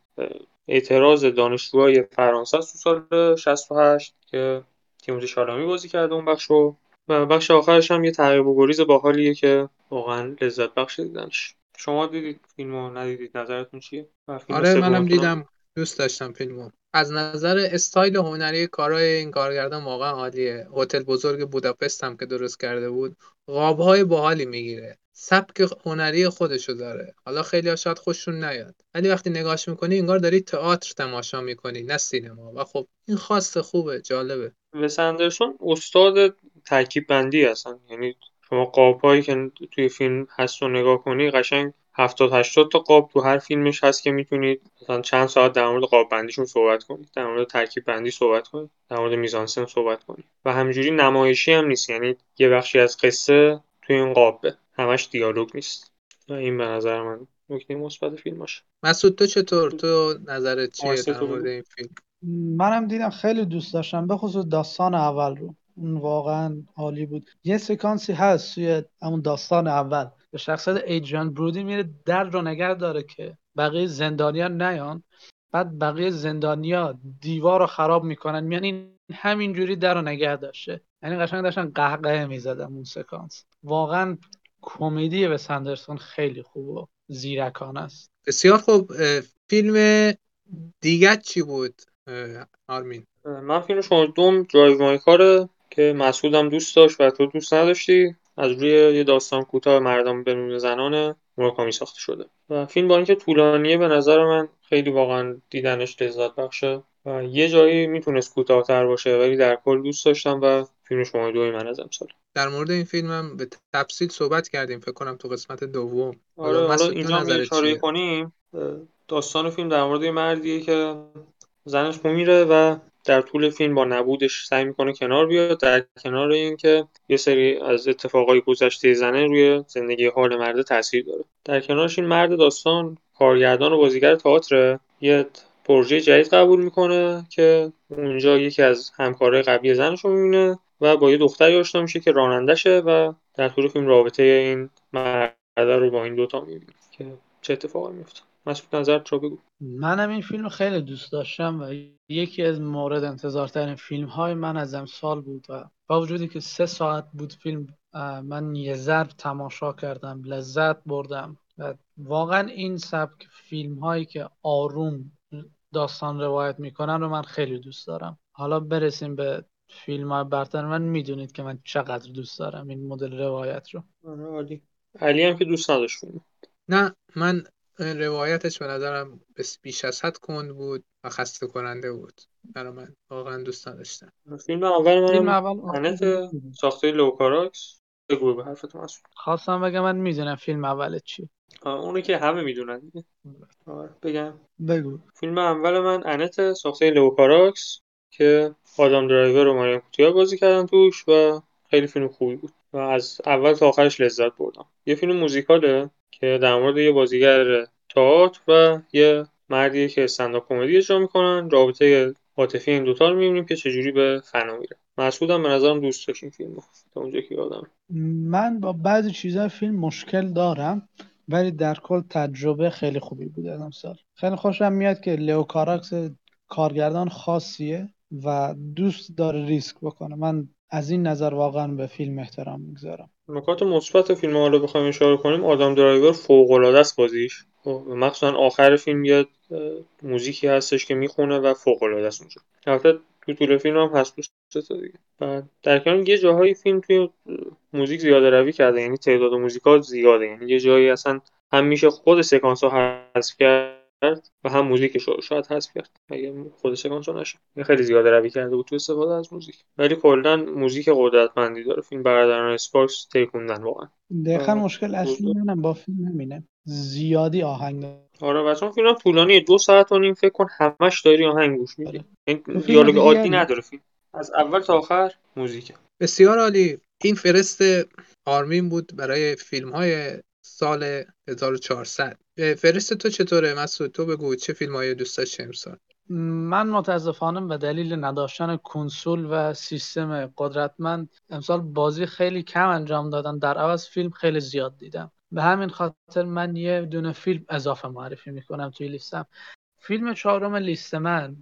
اعتراض دانشجوهای فرانسه تو سال 68 که تیموتی شالامی بازی کرده اون بخشو. و بخش آخرش هم یه تعقیب و گریز باحالیه که واقعا لذت بخش دیدنش. شما دیدید فیلمو ندیدید؟ نظرتون چیه؟ آره منم دیدم، دوست داشتم فیلمو. از نظر استایل هنری کارای این کارگردان واقعا عالیه. هتل بزرگ بوداپست هم که درست کرده بود قاب‌های باحالی میگیره، سبک هنری خودشو داره. حالا خیلی‌ها شاید خوششون نیاد ولی وقتی نگاهش می‌کنی انگار داری تئاتر تماشا می‌کنی نه سینما و خب این خاصه خوبه، جالبه. ویس اندرسون استاد ترکیب بندی هستن، یعنی شما قاب‌هایی که توی فیلم هست رو نگاه کنی قشنگ 70-80 تا قاب تو هر فیلمش هست که می‌تونید مثلا چند ساعت در مورد قاب بندیشون صحبت کنید، در مورد ترکیب بندی صحبت کنید، در مورد میزانسن صحبت کنید. و همینجوری نمایشی هم نیست، یعنی یه بخشی از قصه توی این قابه، همش دیالوگ نیست و این به نظر من نکته مثبت فیلمشه. مسعود تو چطور؟ تو نظرت چیه در مورد این فیلم؟ منم دیدم خیلی دوست داشتم، به خصوص داستان اول رو. اون واقعا عالی بود. یه سکانسی هست توی همون داستان اول به شخصیت ایجان برودی میره در رو نگه داره که بقیه زندانیا نیان، بعد بقیه زندانیا دیوار رو خراب میکنن میان، این همینجوری در رو نگه داشته. یعنی قشنگ داشتن قهقه میزدم اون سکانس. واقعا کمدی و سندرسون خیلی خوبه، زیرکانه است. بسیار خوب. فیلم دیگه چی بود آرمین؟ من فیلم شما دوم درایو مای کاره که مسعود هم دوست داشت و تو دوست نداشتی، از روی یه داستان کوتاه مردم بنون زنانه موراکامی ساخته شده و فیلم با اینکه طولانیه به نظر من خیلی واقعا دیدنش لذت بخشه و یه جایی میتونست کوتاه‌تر باشه ولی در کل دوست داشتم و فیلم شما دوی من از امسال. در مورد این فیلم هم به تفصیل صحبت کردیم فکر کنم تو قسمت دوم. آره حالا اینجا می‌اشاره کنیم. داستان فیلم در مورد یه مردیه که زنش میمیره و در طول فیلم با نبودش سعی میکنه کنار بیاد، در کنار این که یه سری از اتفاقای گذشته زنه روی زندگی حال مرد تاثیر داره. در کنارش این مرد داستان کارگردان و بازیگر تئاتر یه پروژه جدید قبول میکنه که اونجا یکی از همکارای قبلی زنش رو میبینه و با یه دختری آشنا میشه که رانندشه و در طول فیلم رابطه این مرد رو با این دوتا میبینه که چه اتفاقی میفته. مسعود نظرت رو بگو. منم این فیلم خیلی دوست داشتم و یکی از مورد انتظارترین فیلم های من از امسال بود و با وجودی که 3 ساعت بود فیلم من یه ضرب تماشا کردم، لذت بردم و واقعا این سبک فیلم هایی که آروم داستان روایت میکنن رو من خیلی دوست دارم. حالا برسیم به فیلم های برتر من. میدونید که من چقدر دوست دارم این مدل روایت رو. علی هم که دوست نداشت فیلم. نه من روایتش به نظرم بیش از حد کند بود و خسته کننده بود. برای من واقعا دوست داشتم. فیلم اول من ساخته لوکاراکس. بگو به حرفت مسئول. خواستم بگم من میدونم فیلم اول چیه. اونو که همه میدونن دیگه. بگم. بگو. فیلم اول من انت ساخته لوکاراکس که آدم درایور و ماریان کوتیار بازی کردن توش و خیلی فیلم خوبی بود و از اول تا آخرش لذت بردم. یه فیلم موزیکاله که در مورد یه بازیگر تئاتر و یه مردیه که استندآپ کمدی اجرا میکنن. رابطه عاطفی این دوتا رو میبینیم که چجوری به فنا میره. مسعودم به نظرم دوست داشتیم فیلمو تا اونجا که یادم. من با بعضی چیزا فیلم مشکل دارم ولی در کل تجربه خیلی خوبی بود امسال. خیلی خوشم میاد که لوکاراکس کارگردان خاصیه و دوست داره ریسک بکنه. من از این نظر واقعا به فیلم احترام میگذارم. نکات مثبت فیلم حالا بخوایم اشاره کنیم، آدم درایور فوق‌العاده است بازیش. مخصوصا آخر فیلم یه موزیکی هستش که میخونه و فوق‌العاده است اونجا. البته تو طول فیلم هم هست دوست تا دیگه. بعد در کل یه جاهای فیلم توی موزیک زیاده روی کرده، یعنی تعداد موزیکات زیاده، یعنی یه جایی اصلا هم میشه خود سکانس ها حذف کرد و هم موزیکش رو شاید حذف کرد اگه خود سکانس ها نشه. یعنی خیلی زیاده روی کرده بود تو استفاده از موزیک، ولی کلا موزیک قدرتمندی داره فیلم. برادران اسپارکس تیکوندن واقعا. دقیقاً مشکل اصلی منم با فیلم همینه، زیادی آهنگ. آره واسه فیلم طولانیه، 2 ساعت و نیم فکر کن، همش داری آهنگ گوش میدی. این دیالوگ عادی نداره فیلم، از اول تا آخر موزیکه. بسیار عالی. این فرست آرمین بود برای فیلم‌های سال 1400. فرست تو چطوره مسعود؟ تو بگو چه فیلم‌هایی دوست داشتی امسال؟ من متاسفانه به دلیل نداشتن کنسول و سیستم قدرتمند امسال بازی خیلی کم انجام دادن، در عوض فیلم خیلی زیاد دیدم. به همین خاطر من یه دونه فیلم اضافه معرفی میکنم توی لیستم. فیلم 4 لیست من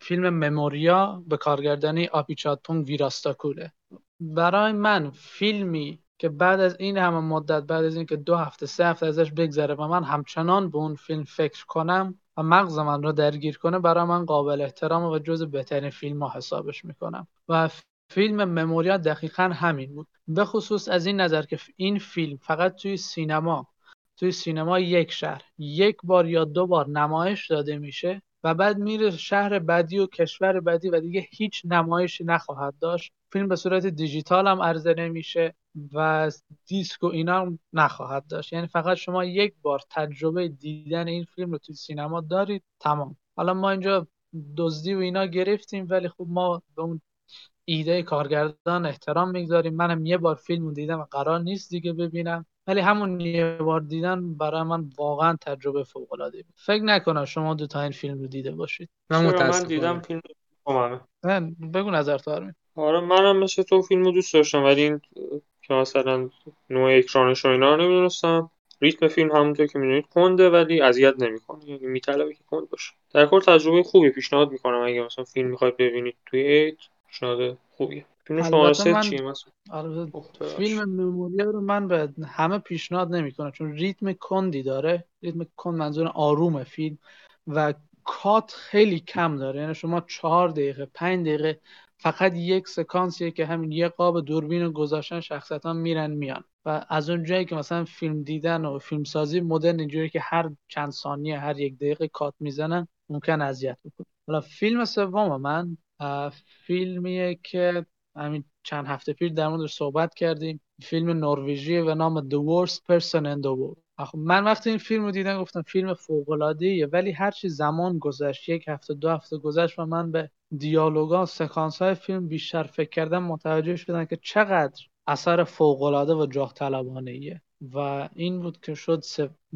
فیلم مموریا به کارگردانی آپیچاتون ویراستاکوله. برای من فیلمی که بعد از این همه مدت، بعد از این که 2 هفته 3 هفته ازش بگذره و من همچنان به اون فیلم فکر کنم و مغز من رو درگیر کنه، برای من قابل احترام و جز بهترین فیلم ها حسابش میکنم و فیلم مموریا دقیقاً همین بود. به خصوص از این نظر که این فیلم فقط توی سینما یک شهر یک بار یا 2 بار نمایش داده میشه و بعد میره شهر بعدی و کشور بعدی و دیگه هیچ نمایشی نخواهد داشت. فیلم به صورت دیجیتال هم عرضه نمیشه و دیسک و اینا هم نخواهد داشت، یعنی فقط شما یک بار تجربه دیدن این فیلم رو توی سینما دارید، تمام. حالا ما اینجا دزدی و اینا گرفتیم ولی خب ما به اون ایده کارگردان احترام میگذاریم. منم یه بار فیلمو دیدم و قرار نیست دیگه ببینم، ولی همون یه بار دیدن برای من واقعا تجربه فوق العاده بود. فکر نکنم شما دو تا این فیلم رو دیده باشید. من دیدم فیلم اومه. بگو نظر تو آرمین. آره منم مثل تو فیلمو دوست داشتم ولی این که مثلا نوع اکرانش و اینا رو نمی‌دونستم. ریتم فیلم همونطور که می‌دونید کنده ولی اذیت نمی‌کنه، یعنی می‌طلبه که کند باشه. در کل تجربه خوبی پیشنهاد می‌کنم اگه مثلا فیلم می‌خواید ببینید توی ایت شده خوبیه. فیلم شما سر چیه مثلا؟ فیلم مموریا رو من به همه پیشنهاد نمیکنم چون ریتم کندی داره. ریتم کند منظور آروم فیلم و کات خیلی کم داره، یعنی شما 4 دقیقه 5 دقیقه فقط یک سکانسیه که همین یه قاب دوربین رو گذاشتن، شخصیت‌ها میرن میان و از اونجایی که مثلا فیلم دیدن و فیلمسازی مدرن اینجوری که هر چند ثانیه هر یک دقیقه کات میزنن ممکن اذیت بکنه. حالا فیلم سوم من فیلمیه که همین چند هفته پیش در موردش صحبت کردیم، فیلم نروژیه به نام The Worst Person in the World. من وقتی این فیلم رو دیدم گفتم فیلم فوق‌العاده‌ایه، ولی هرچی زمان گذشت، 1 هفته 2 هفته گذشت و من به دیالوگا سکانس‌های فیلم بیشتر فکر کردم، متوجه شدم که چقدر اثر فوق‌العاده و جاه طلبانه‌ایه و این بود که شد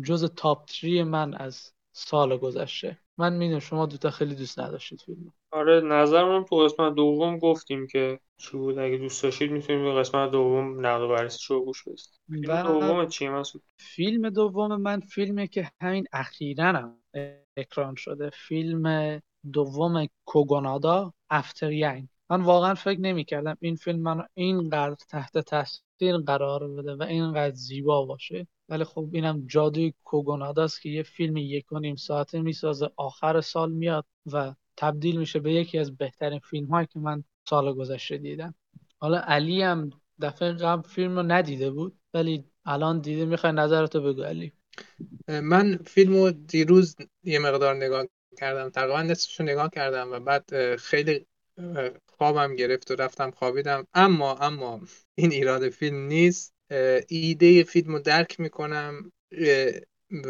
جز تاپ 3 من از سال گذشته. من میدونم شما دوتا خیلی دوست نداشتید فیلمو. آره نظرم تو قسمت دوم گفتیم که چی بود، اگه دوست داشتید میتونید به قسمت دوم نقد و بررسیش رو گوش بدید. فیلم دوم چی مسعود؟ فیلم دوم من فیلمی که همین اخیراً هم اکران شده، فیلم دوم کوگونادا افتر یانگ. من واقعا فکر نمی‌کردم این فیلم منو اینقدر تحت تاثیر قرار بده و اینقدر زیبا باشه، ولی خب اینم جادوی کوگوناداست که یه فیلم 1.5 ساعته میسازه، آخر سال میاد و تبدیل میشه به یکی از بهترین فیلم‌هایی که من سال گذشته دیدم. حالا علی هم دفعه قبل فیلم رو ندیده بود ولی الان دیده، میخوای نظرتو بگو علی. من فیلمو دیروز یه مقدار نگاه کردم، تقریبا نصفشو نگاه کردم و بعد خیلی خوابم گرفت و رفتم خوابیدم. اما این ایراد فیلم نیست، ایده فیلم رو درک میکنم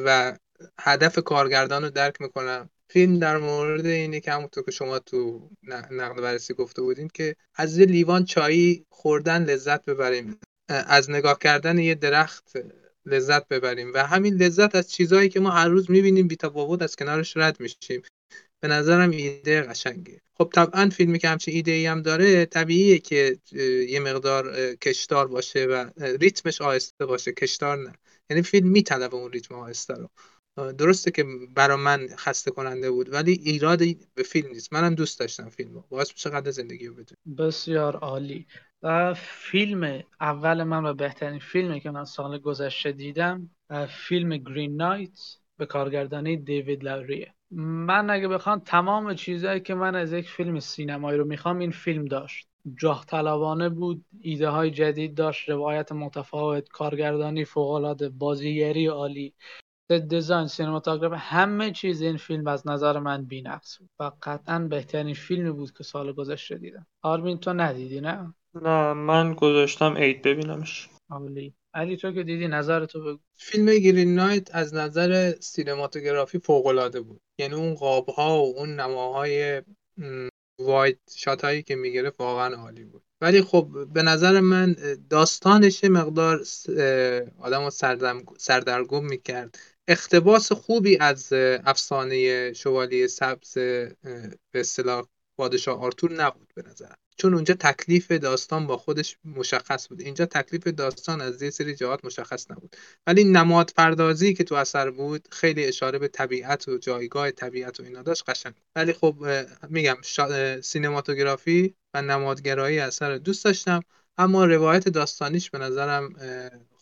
و هدف کارگردان رو درک میکنم. فیلم در مورد اینه که همونطور که شما تو نقد بررسی گفته بودین که از یه لیوان چایی خوردن لذت ببریم، از نگاه کردن یه درخت لذت ببریم و همین لذت از چیزایی که ما هر روز میبینیم بی‌تفاوت از کنارش رد میشیم. به نظرم ایده قشنگه. خب طبعا فیلمی که همچین ایده‌ای هم داره طبیعیه که یه مقدار کشدار باشه و ریتمش آهسته باشه، کشدار نه، یعنی فیلم میطلبه اون ریتم آهسته رو. درسته که برای من خسته کننده بود ولی ایرادی به فیلم نیست، منم دوست داشتم فیلمو، باعث میشه قدر زندگیو بدونم. بسیار عالی. و فیلم اول من و بهترین فیلمی که من سال گذشته دیدم فیلم گرین نایت به کارگردانی دیوید لوریه. من اگه بخوام تمام چیزایی که من از یک فیلم سینمایی رو میخوام این فیلم داشت. جاه طلبانه بود، ایده های جدید داشت، روایت متفاوت، کارگردانی فوق‌العاده، بازیگری عالی، دیزاین، سینماتوگرافی، همه چیز این فیلم از نظر من بی‌نقص بود و قطعاً بهترین فیلمی بود که سال گذشته دیدم. آرمین تو ندیدی نه؟ نه من گذاشتم عید ببینمش. عالی. علی تو که دیدی نظرتو بگو. فیلم گرین نایت از نظر سینماتوگرافی فوق‌العاده بود، یعنی اون قاب‌ها و اون نماهای واید شاتایی که میگرفت واقعا عالی بود. ولی خب به نظر من داستانش مقدار آدمو سردرگم میکرد. اقتباس خوبی از افسانه شوالیه سبز به اصطلاح پادشاه آرتور نبود به نظرم، چون اونجا تکلیف داستان با خودش مشخص بود، اینجا تکلیف داستان از یه سری جهات مشخص نبود. ولی نماد پردازی که تو اثر بود خیلی اشاره به طبیعت و جایگاه طبیعت و اینا داشت، قشنگ. ولی خب میگم سینماتوگرافی و نمادگرایی اثر دوست داشتم، اما روایت داستانیش به نظرم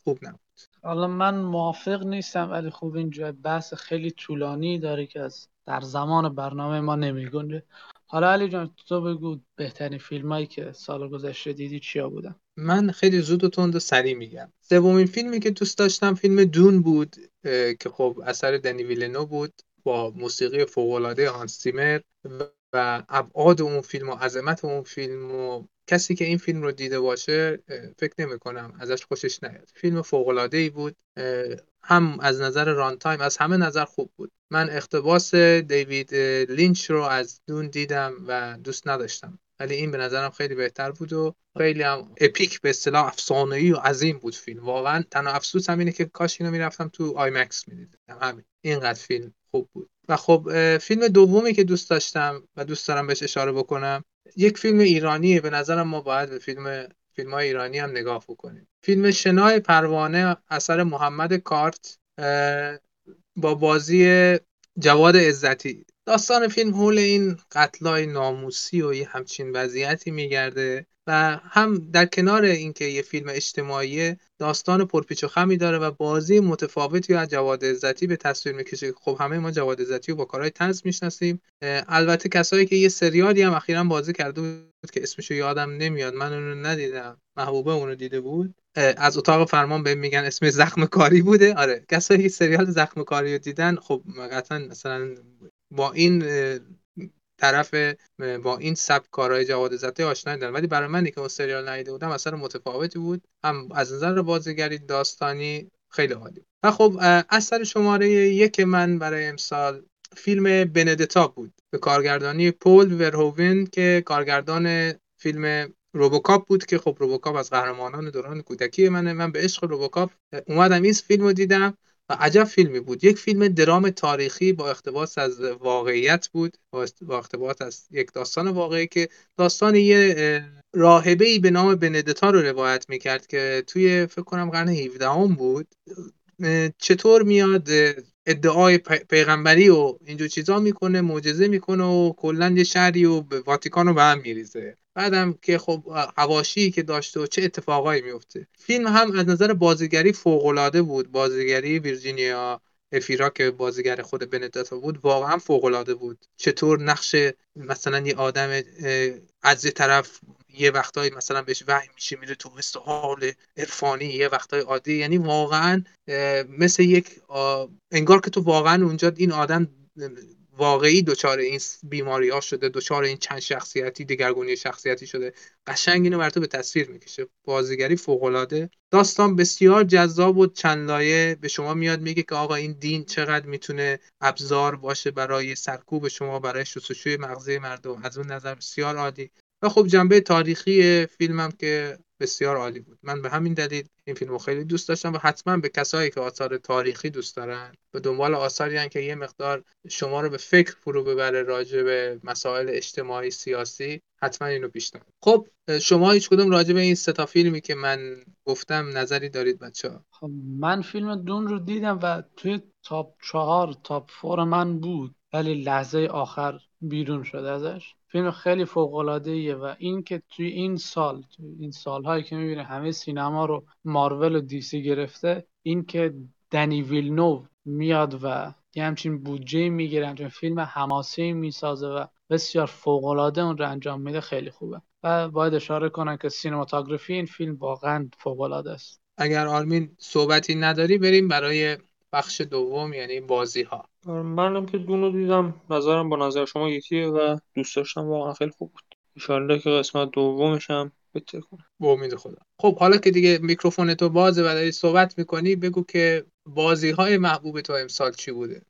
خوب نبود. حالا من موافق نیستم ولی خب اینجا بحث خیلی طولانی داره که از در زمان برنامه ما نمیگنجه. حالا علی جان تو بگو بهترین فیلمایی که سال گذشته دیدی چیا بودن؟ من خیلی زود و تند و سریع میگم. سومین فیلمی که دوست داشتم فیلم دون بود که خب اثر دنی ویلنو بود با موسیقی فوق‌العاده هانس زیمر و ابعاد اون فیلم و عظمت اون فیلم و کسی که این فیلم رو دیده باشه فکر نمی‌کنم ازش خوشش نیاد. فیلم فوق‌العاده‌ای بود، هم از نظر ران تایم از همه نظر خوب بود. من اقتباس دیوید لینچ رو از دون دیدم و دوست نداشتم، ولی این به نظرم خیلی بهتر بود و خیلی هم اپیک به اصطلاح افسانه‌ای و عظیم بود فیلم. واقعا تنها افسوس همینه که کاش اینو میرفتم تو آی مکس میدیدم، همین، اینقدر فیلم خوب بود. و خب فیلم دومی که دوست داشتم و دوست دارم بهش اشاره بکنم یک فیلم ایرانیه، به نظرم ما باید به فیلم‌های ایرانی هم نگاه بکنیم. فیلم شنای پروانه اثر محمد کارت با بازی جواد عزتی. داستان فیلم حول این قتلای ناموسی و یه همچین وضعیتی میگرده و هم در کنار اینکه یه فیلم اجتماعیه داستان پرپیچ و خمی داره و بازی متفاوتی از جواد عزتی به تصویر میکشه. خب همه ما جواد عزتی رو با کارهای طنز میشناسیم، البته کسایی که یه سریالی هم اخیراً بازی کرده بود که اسمش رو یادم نمیاد، من اون رو ندیدم، محبوبه اون رو دیده بود، از اتاق فرمان بهم میگن اسم زخم کاری بوده. آره کسایی که سریال زخم کاری رو دیدن خب قطعاً مثلا با این طرف با این سبک کارهای جواد عزتی آشنا دارن، ولی برای منی که اون سریال ندیده بودم اثر متفاوتی بود، هم از نظر بازیگری داستانی خیلی عالی. و خب اثر شماره یک من برای امسال فیلم بندتا بود به کارگردانی پول ورهوون که کارگردان فیلم روبوکاپ بود که خب روبوکاپ از قهرمانان دوران کودکی منه. من به عشق روبوکاپ اومدم این فیلم رو دیدم و عجب فیلمی بود. یک فیلم درام تاریخی با اقتباس از واقعیت بود، با اقتباس از یک داستان واقعی که داستان یه راهبه‌ای به نام بندتا رو روایت میکرد که توی فکر کنم قرن 17 هم بود، چطور میاد ادعای پیغمبری و اینجور چیزا میکنه، معجزه میکنه و کلاً یه شهری و به واتیکان رو به هم میریزه، بعدم که خب حواشی که داشته و چه اتفاقایی میفته. فیلم هم از نظر بازیگری فوق‌العاده بود، بازیگری ویرجینیا افیرا که بازیگر خود بندتا بود واقعا فوق‌العاده بود. چطور نقش مثلا یه آدم از یه طرف یه وقتایی مثلا بهش وحی میشه میره تو حس حال عرفانی، یه وقتای عادی، یعنی واقعا مثل یک انگار که تو واقعا اونجا این آدم واقعی دچار این بیماری‌ها شده، دچار این چند شخصیتی، دگرگونی شخصیتی شده. قشنگ اینو براتون به تصویر میکشه. بازیگری فوق‌العاده، داستان بسیار جذاب و چند لایه به شما میاد میگه که آقا این دین چقدر میتونه ابزار باشه برای سرکوب شما، برای شستشوی مغزی مردم. از اون نظر بسیار عالی. و خب جنبه تاریخی فیلمم که بسیار عالی بود. من به همین دلیل این فیلمو خیلی دوست داشتم و حتما به کسایی که آثار تاریخی دوست دارن، به دنبال آثاری هستن که یه مقدار شما رو به فکر فرو ببره راجع به مسائل اجتماعی سیاسی، حتما اینو پیشنهاد. خب شما هیچ کدوم راجع به این سه تا فیلمی که من گفتم نظری دارید بچه‌ها؟ خب من فیلم دون رو دیدم و توی تاپ 4 تاپ 4 من بود، ولی لحظه آخر بیرون شد ازش. فیلم خیلی فوق‌العاده‌ایه و این که توی این سال، توی این سال‌هایی که می‌بینه همه سینما رو مارول و دیسی گرفته، این که دنی ویلنو میاد و یه همچین بودجه میگیره، همچین فیلم حماسی میسازه و بسیار فوق‌العاده اون رو انجام میده، خیلی خوبه. و باید اشاره کنم که سینماتوگرافی این فیلم واقعاً فوق‌العاده است. اگر آرمین صحبتی نداری بریم برای بخش دوم، یعنی بازی‌ها. منم که دون رو دیدم، نظرم با نظر شما یکیه و دوست داشتم، واقعا خیلی خوب بود. انشالله که قسمت دومش هم بهتر کنم، با امید خدا. خب حالا که دیگه میکروفون تو بازه و داری صحبت میکنی، بگو که بازی‌های محبوب تو امسال چی بوده؟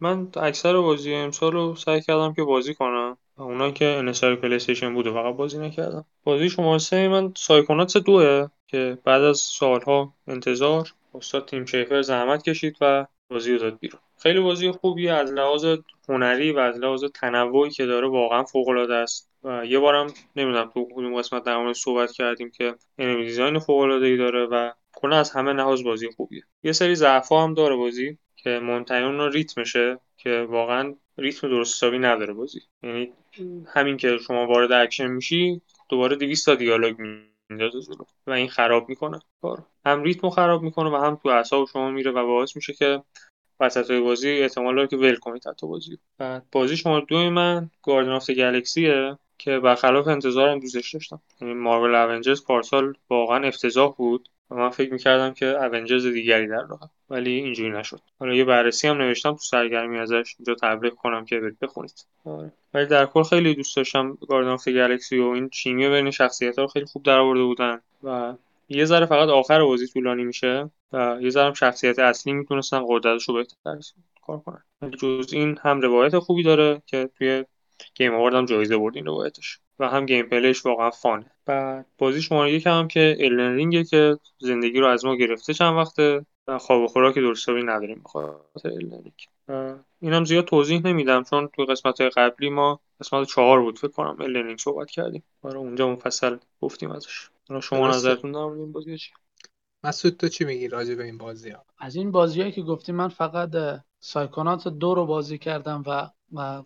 من اکثر بازی امسال رو سعی کردم که بازی کنم و اونایی که انحصار پلی استیشن بوده فقط بازی نکردم. بازی شما سه من سایکوناتس 2 که بعد از سالها انتظار استاد تیم شیفر زحمت کشید و بازی رو داد بیرون. خیلی بازی خوبیه، از لحاظ هنری و از لحاظ تنوعی که داره واقعا فوق‌العاده است. و یه بارم نمیدونم تو کدوم قسمت در مورد صحبت کردیم که انمی دیزاین فوق‌العاده‌ای داره و کلا از همه لحاظ بازی خوبیه. یه سری ضعف‌ها هم داره بازی که منتهیاً ریتمشه که واقعا ریتم درست حسابی نداره بازی. یعنی همین که شما وارد اکشن میشی دوباره 200 تا دیالوگ میندازه و این خراب میکنه کارو. هم ریتمو خراب میکنه و هم تو اعصاب شما میره و باعث میشه که وسطای بازی احتمال داره که ول کنید حتی بازی. بعد بازی شما دوی من گاردین آف گالاکسیه که برخلاف انتظارم دوستش داشتم. یعنی مارول اونجرز پارسال واقعا افتضاح بود و من فکر میکردم که اونجرز دیگری در راه، ولی اینجوری نشد. حالا یه بررسی هم نوشتم تو سرگرمی ازش، اینجا تبلیغ کنم که برید بخونید. ولی در کل خیلی دوست داشتم گاردین آف گالاکسی و این شیمی بین شخصیت‌ها رو خیلی خوب درآورده بودن و یه ذره فقط آخر بازی طولانی میشه و یه ذره شخصیت اصلی میتونستن قدرتشو بهتر کار کنن. ولی جز این هم روایت خوبی داره که توی گیم آورد هم جایزه برد این روایتش و هم گیم پلیش واقعا فانه. بعد بازی شما یکم هم که الدن رینگ که زندگی رو از ما گرفته چند وقته و خواب و خوراک درستابی نداریم بخاطر الدن رینگ. اینم زیاد توضیح نمیدم چون تو قسمت‌های قبلی ما قسمت 4 بود فکر کنم الدن رینگ صحبت کردیم. برای اونجا مفصل گفتیم ازش. شما نظرتون در مورد این بازی چیه؟ مسعود تو چی میگی راجع به این بازی‌ها؟ از این بازی‌هایی که گفتیم من فقط سایکونات 2 رو بازی کردم و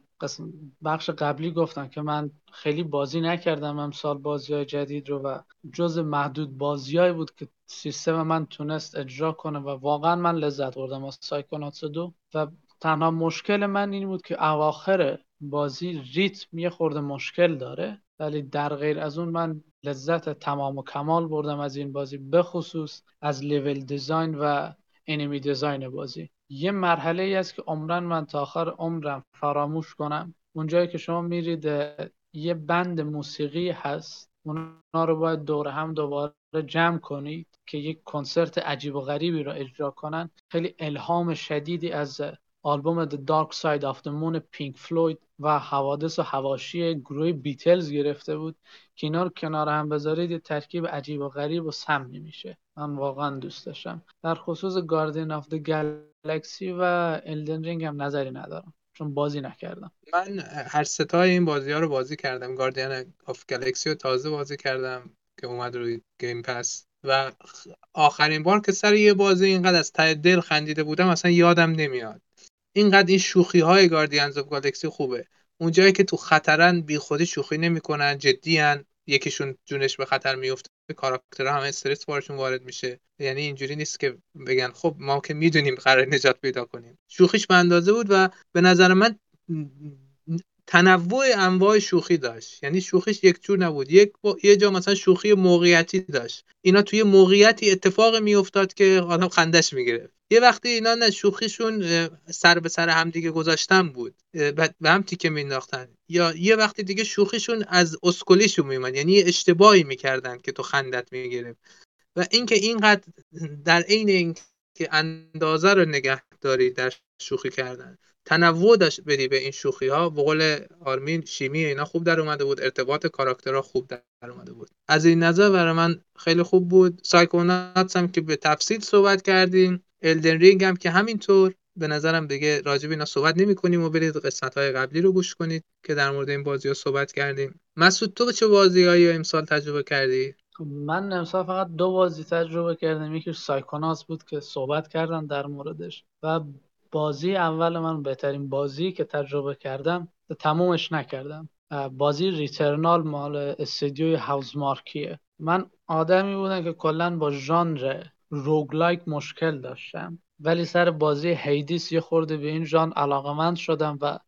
بخش قبلی گفتم که من خیلی بازی نکردم امسال بازی‌های جدید رو و جز محدود بازی‌هایی بود که سیستم من تونست اجرا کنه و واقعا من لذت بردم از سایکونات 2. و تنها مشکل من این بود که اواخر بازی ریتم یه خورده مشکل داره، ولی در غیر از اون من لذت تمام و کمال بردم از این بازی، به خصوص از لیول دیزاین و انمی دیزاین بازی. یه مرحله ای است که عمرن من تا آخر عمرم فراموش کنم، اونجایی که شما میرید یه بند موسیقی هست، اونا رو باید دور هم دوباره جمع کنید که یک کنسرت عجیب و غریبی رو اجرا کنن. خیلی الهام شدیدی از آلبوم The Dark Side of the Moon پینک فلوید و حوادث و حواشی گروه بیتلز گرفته بود که اینا رو کنار هم بذارید یه ترکیب عجیب و غریب و سمی میشه. من واقعا دوست داشتم. در خصوص گاردین آف دی گالاکسی و الدن رینگ هم نظری ندارم چون بازی نکردم. من هر ستای این بازی‌ها رو بازی کردم. گاردین آف گالاکسی رو تازه بازی کردم که اومد روی گیم پس و آخرین بار که سر یه بازی اینقدر از ته دل خندیده بودم اصلا یادم نمیاد. اینقدر این شوخی‌های گاردینز آف گالاکسی خوبه. اونجایی که تو خطرن بی خودی شوخی نمی‌کنن، جدیان. یکیشون جونش به خطر میفته، کاراکترها هم استرس بارشون وارد میشه. یعنی اینجوری نیست که بگن خب ما که میدونیم قرار نجات پیدا کنیم. شوخیش به اندازه بود و به نظر من تنوع انواع شوخی داشت، یعنی شوخیش یک جور نبود، یه جا مثلا شوخی موقعیتی داشت، اینا توی موقعیتی اتفاق میافتاد که آدم خندش میگرفت. یه وقتی اینا نه شوخیشون سر به سر هم دیگه گذاشتن بود و هم تیکه مینداختن، یا یه وقتی دیگه شوخیشون از اسکلیشون میومد، یعنی اشتباهی میکردن که تو خندت میگرفت. و اینکه اینقدر در عین که اندازه رو نگه داری در شوخی کردن، تنوع داشت بدی به این شوخی ها. به قول آرمین شیمی اینا خوب در اومده بود، ارتباط کاراکترها خوب در اومده بود، از این نظر برای من خیلی خوب بود. سایکوناتس هم که به تفصیل صحبت کردیم، الدن رینگ هم که همینطور، به نظرم دیگه راجب اینا صحبت نمی‌کنیم و برید قسمت‌های قبلی رو گوش کنید که در مورد این بازی‌ها صحبت کردیم. مسعود تو چه بازی‌هایی امسال تجربه کردی؟ من امسال فقط 2 بازی تجربه کردم، یکی سایکوناتس بود که صحبت کردم در موردش، و بازی اول من بهترین بازی که تجربه کردم تمومش نکردم، بازی ریترنال مال استودیوی هاوز مارکیه. من آدمی بودم که کلا با ژانر روگلایک مشکل داشتم، ولی سر بازی هیدیس یه خورده به این ژانر علاقه‌مند شدم و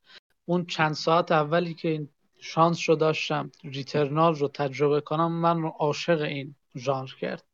اون چند ساعت اولی که این شانس رو داشتم ریترنال رو تجربه کنم، من عاشق این ژانر کرد.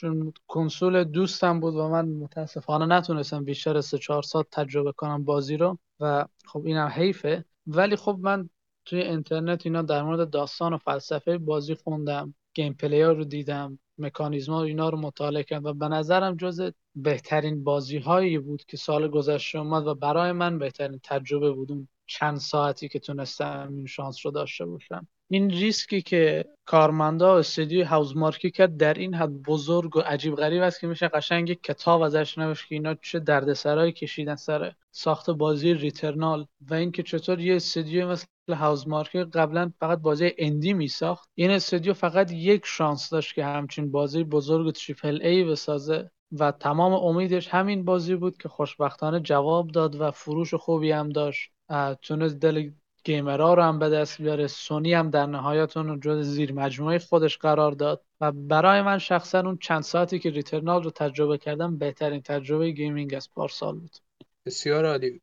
چون کنسول دوستم بود و من متاسفانه نتونستم بیشتر از 3-4 ساعت تجربه کنم بازی رو، و خب اینم حیفه. ولی خب من توی اینترنت اینا در مورد داستان و فلسفه بازی خوندم، گیم پلی ها رو دیدم، مکانیزم‌ها اینا رو مطالعه کردم و به نظرم جز بهترین بازی‌هایی بود که سال گذشته اومد و برای من بهترین تجربه بود، چند ساعتی که تونستم این شانس رو داشته باشم. این ریسکی که کارمندا استودیو هاوز مارکی کرد در این حد بزرگ و عجیب غریب است که میشه قشنگ یک کتاب ازش نوشت که اینا چه دردسرایی کشیدن سر ساخت بازی ریترنال، و این که چطور یه استودیو مثل هاوز مارکی قبلا فقط بازی اندی میساخت، این استودیو فقط یک شانس داشت که همچین بازی بزرگ تریپل ای بسازه و تمام امیدش همین بازی بود که خوشبختانه جواب داد و فروش خوبی هم داشت، تونست دل گیمرها رو هم به دست بیاره. سونی هم در نهایت اون رو جز زیر مجموعه خودش قرار داد و برای من شخصا اون چند ساعتی که ریترنال رو تجربه کردم بهترین تجربه گیمینگ از پارسال بود. بسیار عالی.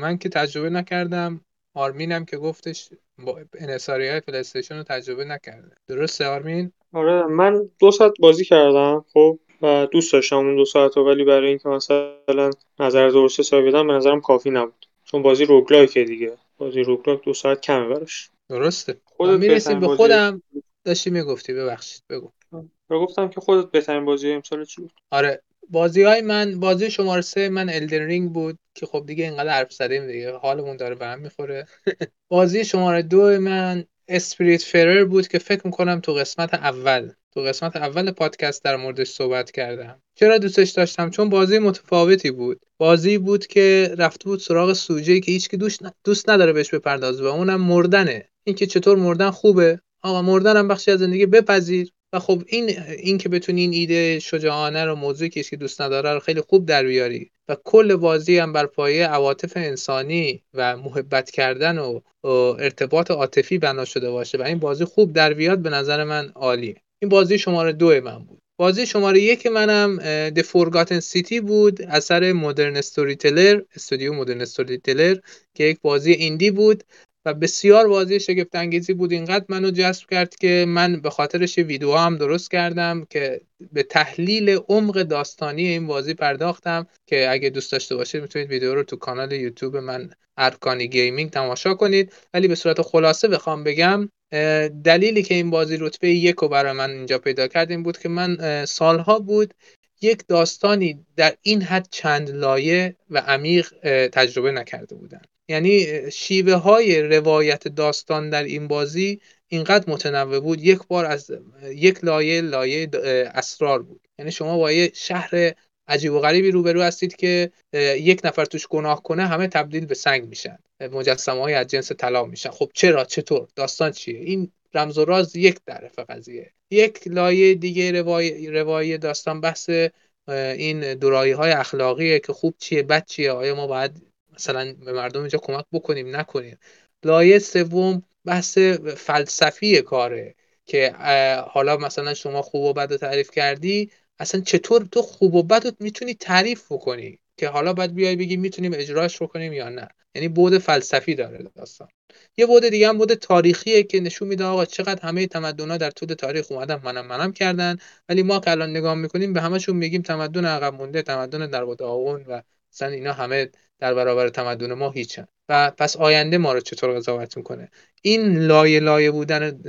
من که تجربه نکردم، آرمین هم که گفتش با انحصاری های پلی استیشن رو تجربه نکرده، درسته آرمین؟ آره، من 2 ساعت بازی کردم خب و دوست داشتم اون 2 ساعت رو، ولی برای اینکه مثلا نظر درست حساب بدم به نظرم کافی نبود، چون بازی روگلایکه دیگه، بازی روگلایک 2 ساعت کمه براش. درسته. خودت میرسیم به خودم داشتی میگفتی، ببخشید بگو. من گفتم که خودت بهترین بازی امسال چی بود؟ آره، بازی‌های من، بازی شماره 3 من الدن رینگ بود که خب دیگه اینقدر حرف زدیم دیگه حالمون داره به هم میخوره. بازی شماره 2 من اسپریتفرر بود که فکر میکنم تو قسمت اول پادکست در موردش صحبت کردم. چرا دوستش داشتم؟ چون بازی متفاوتی بود. بازی بود که رفته بود سراغ سوژه‌ای که هیچ کی دوست نداره بهش بپردازه و اونم مردنه. این که چطور مردن خوبه، آقا مردن هم بخشی از زندگی بپذیر. و خب این که بتونی این ایده شجاعانه رو، موضوعی که هیچ کی دوست نداره رو خیلی خوب در بیاری و کل بازی هم بر پایه عواطف انسانی و محبت کردن و ارتباط عاطفی بنا شده باشه و این بازی خوب در بیاد، به نظر من عالیه. این بازی شماره 2 من بود. بازی شماره 1 منم The Forgotten City بود، اثر مدرن استوری تلر، استودیو مدرن استوری تلر که یک بازی ایندی بود و بسیار بازی شگفت انگیزی بود. اینقدر منو جذب کرد که من به خاطرش ویدیو هم درست کردم که به تحلیل عمق داستانی این بازی پرداختم که اگه دوست داشته باشید میتونید ویدیو رو تو کانال یوتیوب من ارکانی گیمینگ تماشا کنید. ولی به صورت خلاصه بخوام بگم، دلیلی که این بازی رتبه 1 رو برای من اینجا پیدا کرد این بود که من سالها بود یک داستانی در این حد چند لایه و عمیق تجربه نکرده بودم. یعنی شیوه های روایت داستان در این بازی اینقدر متنوع بود، یک بار از یک لایه اسرار بود. یعنی شما با یه شهر عجیب و غریبی روبرو هستید که یک نفر توش گناه کنه همه تبدیل به سنگ میشن، مجسمه‌های از جنس طلا میشن. خب چرا، چطور، داستان چیه؟ این رمز و راز یک طرف قضیه. یک لایه دیگه روایت داستان بحث این دورایی‌های اخلاقیه که خوب چیه، بد چیه، آیا ما باید مثلا به مردم اینجا کمک بکنیم، نکنیم. لایه سوم بحث فلسفی کاره که حالا مثلا شما خوب و بد رو تعریف کردی، اصلا چطور تو خوب و بد رو میتونی تعریف بکنی؟ که حالا باید بیای بگی میتونیم اجراش رو کنیم یا نه. یعنی بعد فلسفی داره داستان. یه بعد دیگه هم بعد تاریخیه که نشون میده آقا چقدر همه تمدن‌ها در طول تاریخ اومدن منم کردن، ولی ما که الان نگاه میکنیم به همشون میگیم تمدن عقب مونده، تمدن در قداون و مثلا اینا همه در برابر تمدن ما هیچن و پس آینده ما رو چطور قضاوت میکنه. این لایه لایه بودن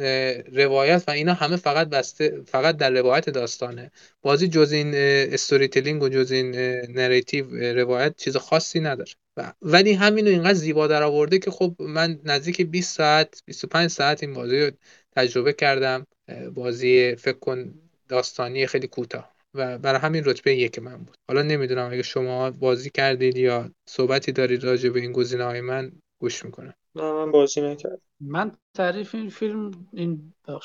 روایت و اینا همه فقط در روایت داستانه. بازی جز این استوری تلینگ و جز این نریتیو روایت چیز خاصی نداره ولی همینو اینقدر زیبا در آورده که خب من نزدیک 20 ساعت 25 ساعت این بازی رو تجربه کردم. بازی فکر کن داستانی خیلی کوتاه و برای همین رتبه 1 من بود. حالا نمیدونم اگه شما بازی کردید یا صحبتی دارید راجع به این گزینه‌های من گوش میکنم. نه من بازی نکردم. من تعریف این فیلم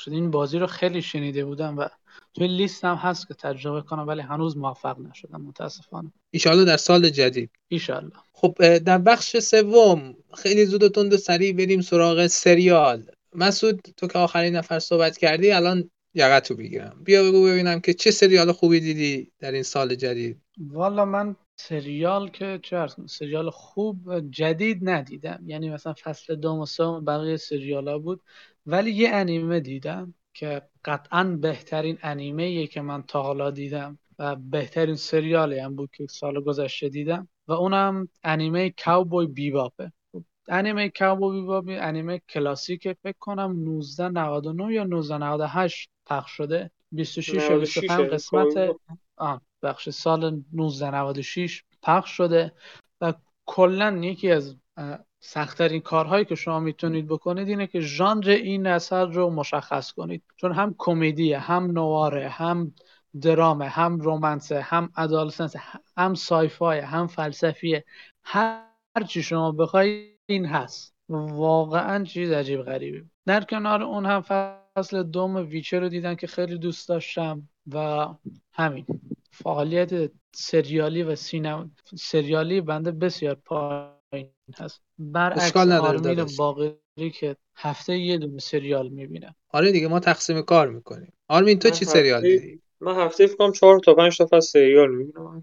این بازی رو خیلی شنیده بودم و توی لیستم هست که تجربه کنم ولی هنوز موفق نشدم متاسفانه. ان شاءالله در سال جدید ان شاءالله. خب در بخش سوم خیلی زود و تند و سریع بریم سراغ سریال. مسعود تو که آخرین نفر صحبت کردی الان یقتو بگیرم، بیا بگو ببینم که چه سریال خوبی دیدی در این سال جدید. والا من سریال که سریال خوب جدید ندیدم، یعنی مثلا فصل 2 و 3 بقیه سریالا بود، ولی یه انیمه دیدم که قطعاً بهترین انیمه‌ایه که من تا حالا دیدم و بهترین سریالی هم بود که سال گذشته دیدم و اونم انیمه کاوبوی بیباپه. انیمه کاوبوی بیباپ انیمه کلاسیکه، فکر کنم 1999 یا 1998 پخش شده، 26 یا 25 قسمت بخش سال 1996 پخش شده و کلا یکی از سخت‌ترین کارهایی که شما میتونید بکنید اینه که ژانر این اثر رو مشخص کنید، چون هم کمدیه، هم نواره، هم درامه، هم رومانسه، هم ادالسنس، هم سایفای، هم فلسفیه، هر چی شما بخواید این هست. واقعا چیز عجیب غریبی. در کنار اون هم فصل 2 ویچر رو دیدن که خیلی دوست داشتم و همین فعالیت سریالی و سریالی بنده بسیار پایین هست برعکس آرمین باقری که هفته یه دونه سریال میبینم. آره دیگه ما تقسیم کار میکنیم. آرمین تو چی سریال دیدی؟ من هفته فکرم 4 تا 5 تا فصل سریال میبینم.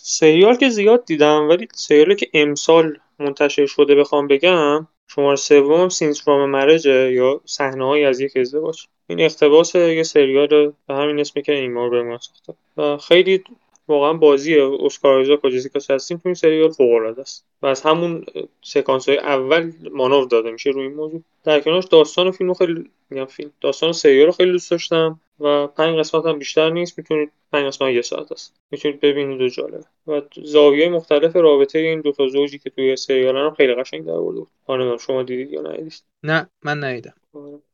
سریال که زیاد دیدم ولی سریالی که امسال منتشر شده بخوام بگم شماره 3 سینس فرام مرج یا صحنه‌ای از یک ازدواج. این اقتباس یه سریال به همین اسمی که ایمار به ما ساخته و خیلی واقعا بازی اسکار آیزاک و جزیکا ساستین تو این سریال فوق‌العاده است و از همون سکانس‌های اول مانور داده میشه روی این موضوع. در کنارش داستان فیلمو خیلی میگم فیلم داستان سریال رو خیلی دوست داشتم و 5 قسمت هم بیشتر نیست، میتونید 5 قسمت 1 ساعت است میتونید ببینید و جالبه و زاویه‌های مختلف رابطه این دو تا زوجی که توی سریالن هم خیلی قشنگ در آورده بود. خانم شما دیدید یا ندیدید؟ نه من ندیدم.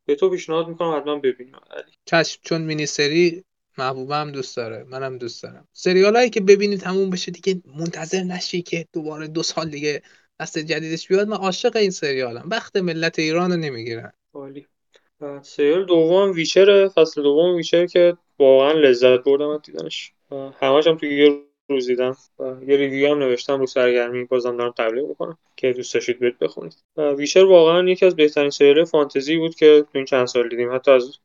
به تو پیشنهاد میکنم حتما ببینید. چشم، چون مینی سری محبوبه هم دوست داره، منم دوست دارم. سریالایی که ببینید تموم بشه دیگه منتظر نشی که دوباره 2 سال دیگه دست جدیدش بیاد. من عاشق این سریالم. وقت ملت ایرانو نمیگیرن. عالی. سریال دوم ویچر، فصل 2 ویچر که واقعا لذت بردم از دیدنش. همش هم توی یه روز دیدم و یه ریویو هم نوشتم رو سرگرمی، بازم دارم تبلیغ میکنم که دوست داشتید برید بخونید. ویچر واقعا یکی از بهترین سریال فانتزی بود که تو این چند سال دیدیم، حتی از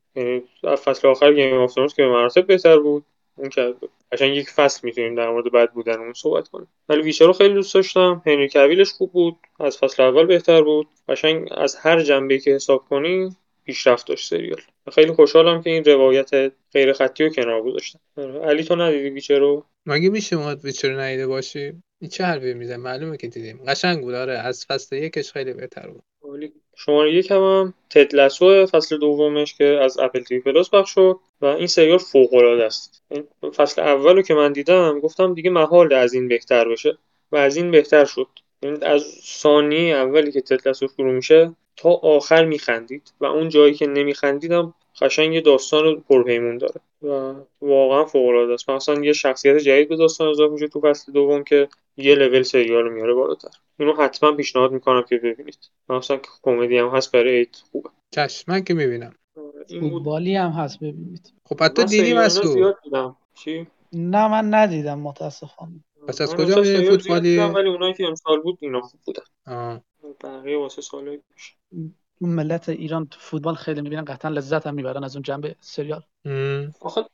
فصل آخر گیم آف ترونز که به مراتب بهتر بود. اون که قشنگ یک فصل میتونیم در مورد بد بودن اون صحبت کنیم. ولی ویچر رو خیلی دوست داشتم. هنری کویلش خوب بود، از فصل اول بهتر بود. قشنگ از هر جنبه‌ای که حساب کنی پیشرفت داشت سریال. خیلی خوشحالم که این روایت غیر خطی رو کنار گذاشتن. علی تو ندیدی ویچر رو؟ مگه میشه ما ویچر رو ندیده باشی؟ این چه حرفی میزنه؟ معلومه که دیدیم. قشنگ بود آره، از فصل 1 خیلی بهتر بود. ولی شماره 1 هم تد لاسو فصل 2 که از اپل تی وی پلاس پخش شد و این سریال فوق العاده است. این فصل اولو که من دیدم گفتم دیگه محال از این بهتر بشه و از این بهتر شد. یعنی از ثانیه اولی که تد لاسو شروع میشه تا آخر میخندید و اون جایی که نمیخندیدم قشنگ یه داستان پرپیمون داره و واقعا فوق‌العاده است. مثلا یه شخصیت جدید به داستان اضافه میشه تو فصل 2 که یه لول سریال رو میاره بالاتر. اینو حتما پیشنهاد میکنم که ببینید. مثلا کمدی هم هست برای عید خوبه. چشمن که میبینم. فوتبالی هم هست ببینید. خب حتی دیدی مسعود؟ چی؟ نه من ندیدم متاسفانه. پس از کجا میبینی فوتبالی؟ ولی اونایی که امسال بود اینا خوب بودن. بقیه واسه سالای پیش. ملت ایران تو فوتبال خیلی میبینن، قطعا لذت هم میبرن از اون جنبه سریال. آخه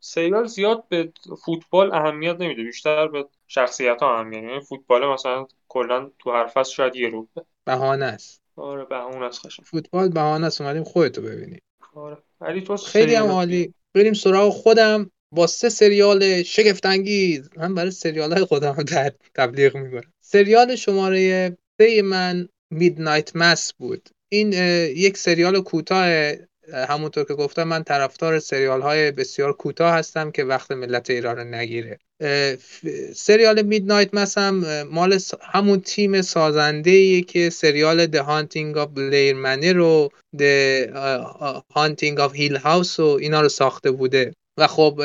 سریال زیاد به فوتبال اهمیت نمیده، بیشتر به شخصیت‌ها اهمیت. یعنی فوتبال مثلا کلا تو هر فصل شاید یه رتبه بهانه است. آره بهونه است خشن. فوتبال بهانه است، اومدیم خودتو ببینی. آره. علی تو خیلی هم عالی. بریم سراغ خودم با سه سریال شگفت‌انگیز. من برای سریال‌های خودم در تبلیغ می‌کنم. سریال شماره 3 من میدنایت مس بود. این یک سریال کوتاه، همونطور که گفتم من طرفدار سریال‌های بسیار کوتاه هستم که وقت ملت ایران نگیره. سریال میدنایت مس هم مال همون تیم سازنده‌ایه که سریال The Haunting of Blair Manor و The Haunting of Hill House و اینا رو ساخته بوده و خب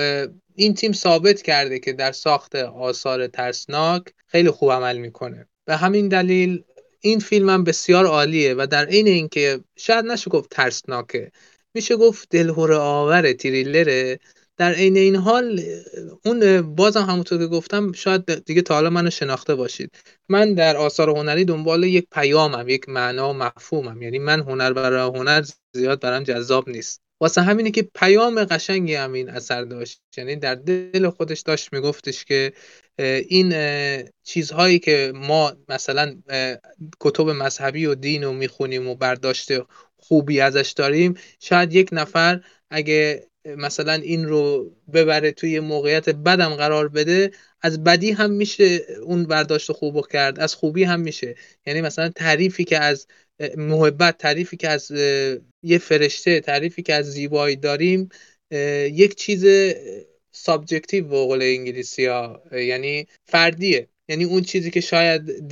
این تیم ثابت کرده که در ساخت آثار ترسناک خیلی خوب عمل میکنه. به همین دلیل این فیلم هم بسیار عالیه و در عین اینکه شاید نشه گفت ترسناکه، میشه گفت دلهره آوره، تریلره، در عین این حال اون بازم همونطور که گفتم شاید دیگه تا حالا منو شناخته باشید، من در آثار هنری دنبال یک پیامم، یک معنا و مفهومم. یعنی من هنر برای هنر زیاد برام جذاب نیست، واسه همینه که پیام قشنگی همین اثر داشت. یعنی در دل خودش داشت میگفتش که این چیزهایی که ما مثلا کتب مذهبی و دین رو میخونیم و برداشت خوبی ازش داریم، شاید یک نفر اگه مثلا این رو ببره توی موقعیت بدم قرار بده، از بدی هم میشه اون برداشت خوبو کرد، از خوبی هم میشه. یعنی مثلا تعریفی که از محبت، تعریفی که از یه فرشته، تعریفی که از زیبایی داریم، یک چیز سابجکتیو به قول انگلیسی ها، یعنی فردیه. یعنی اون چیزی که شاید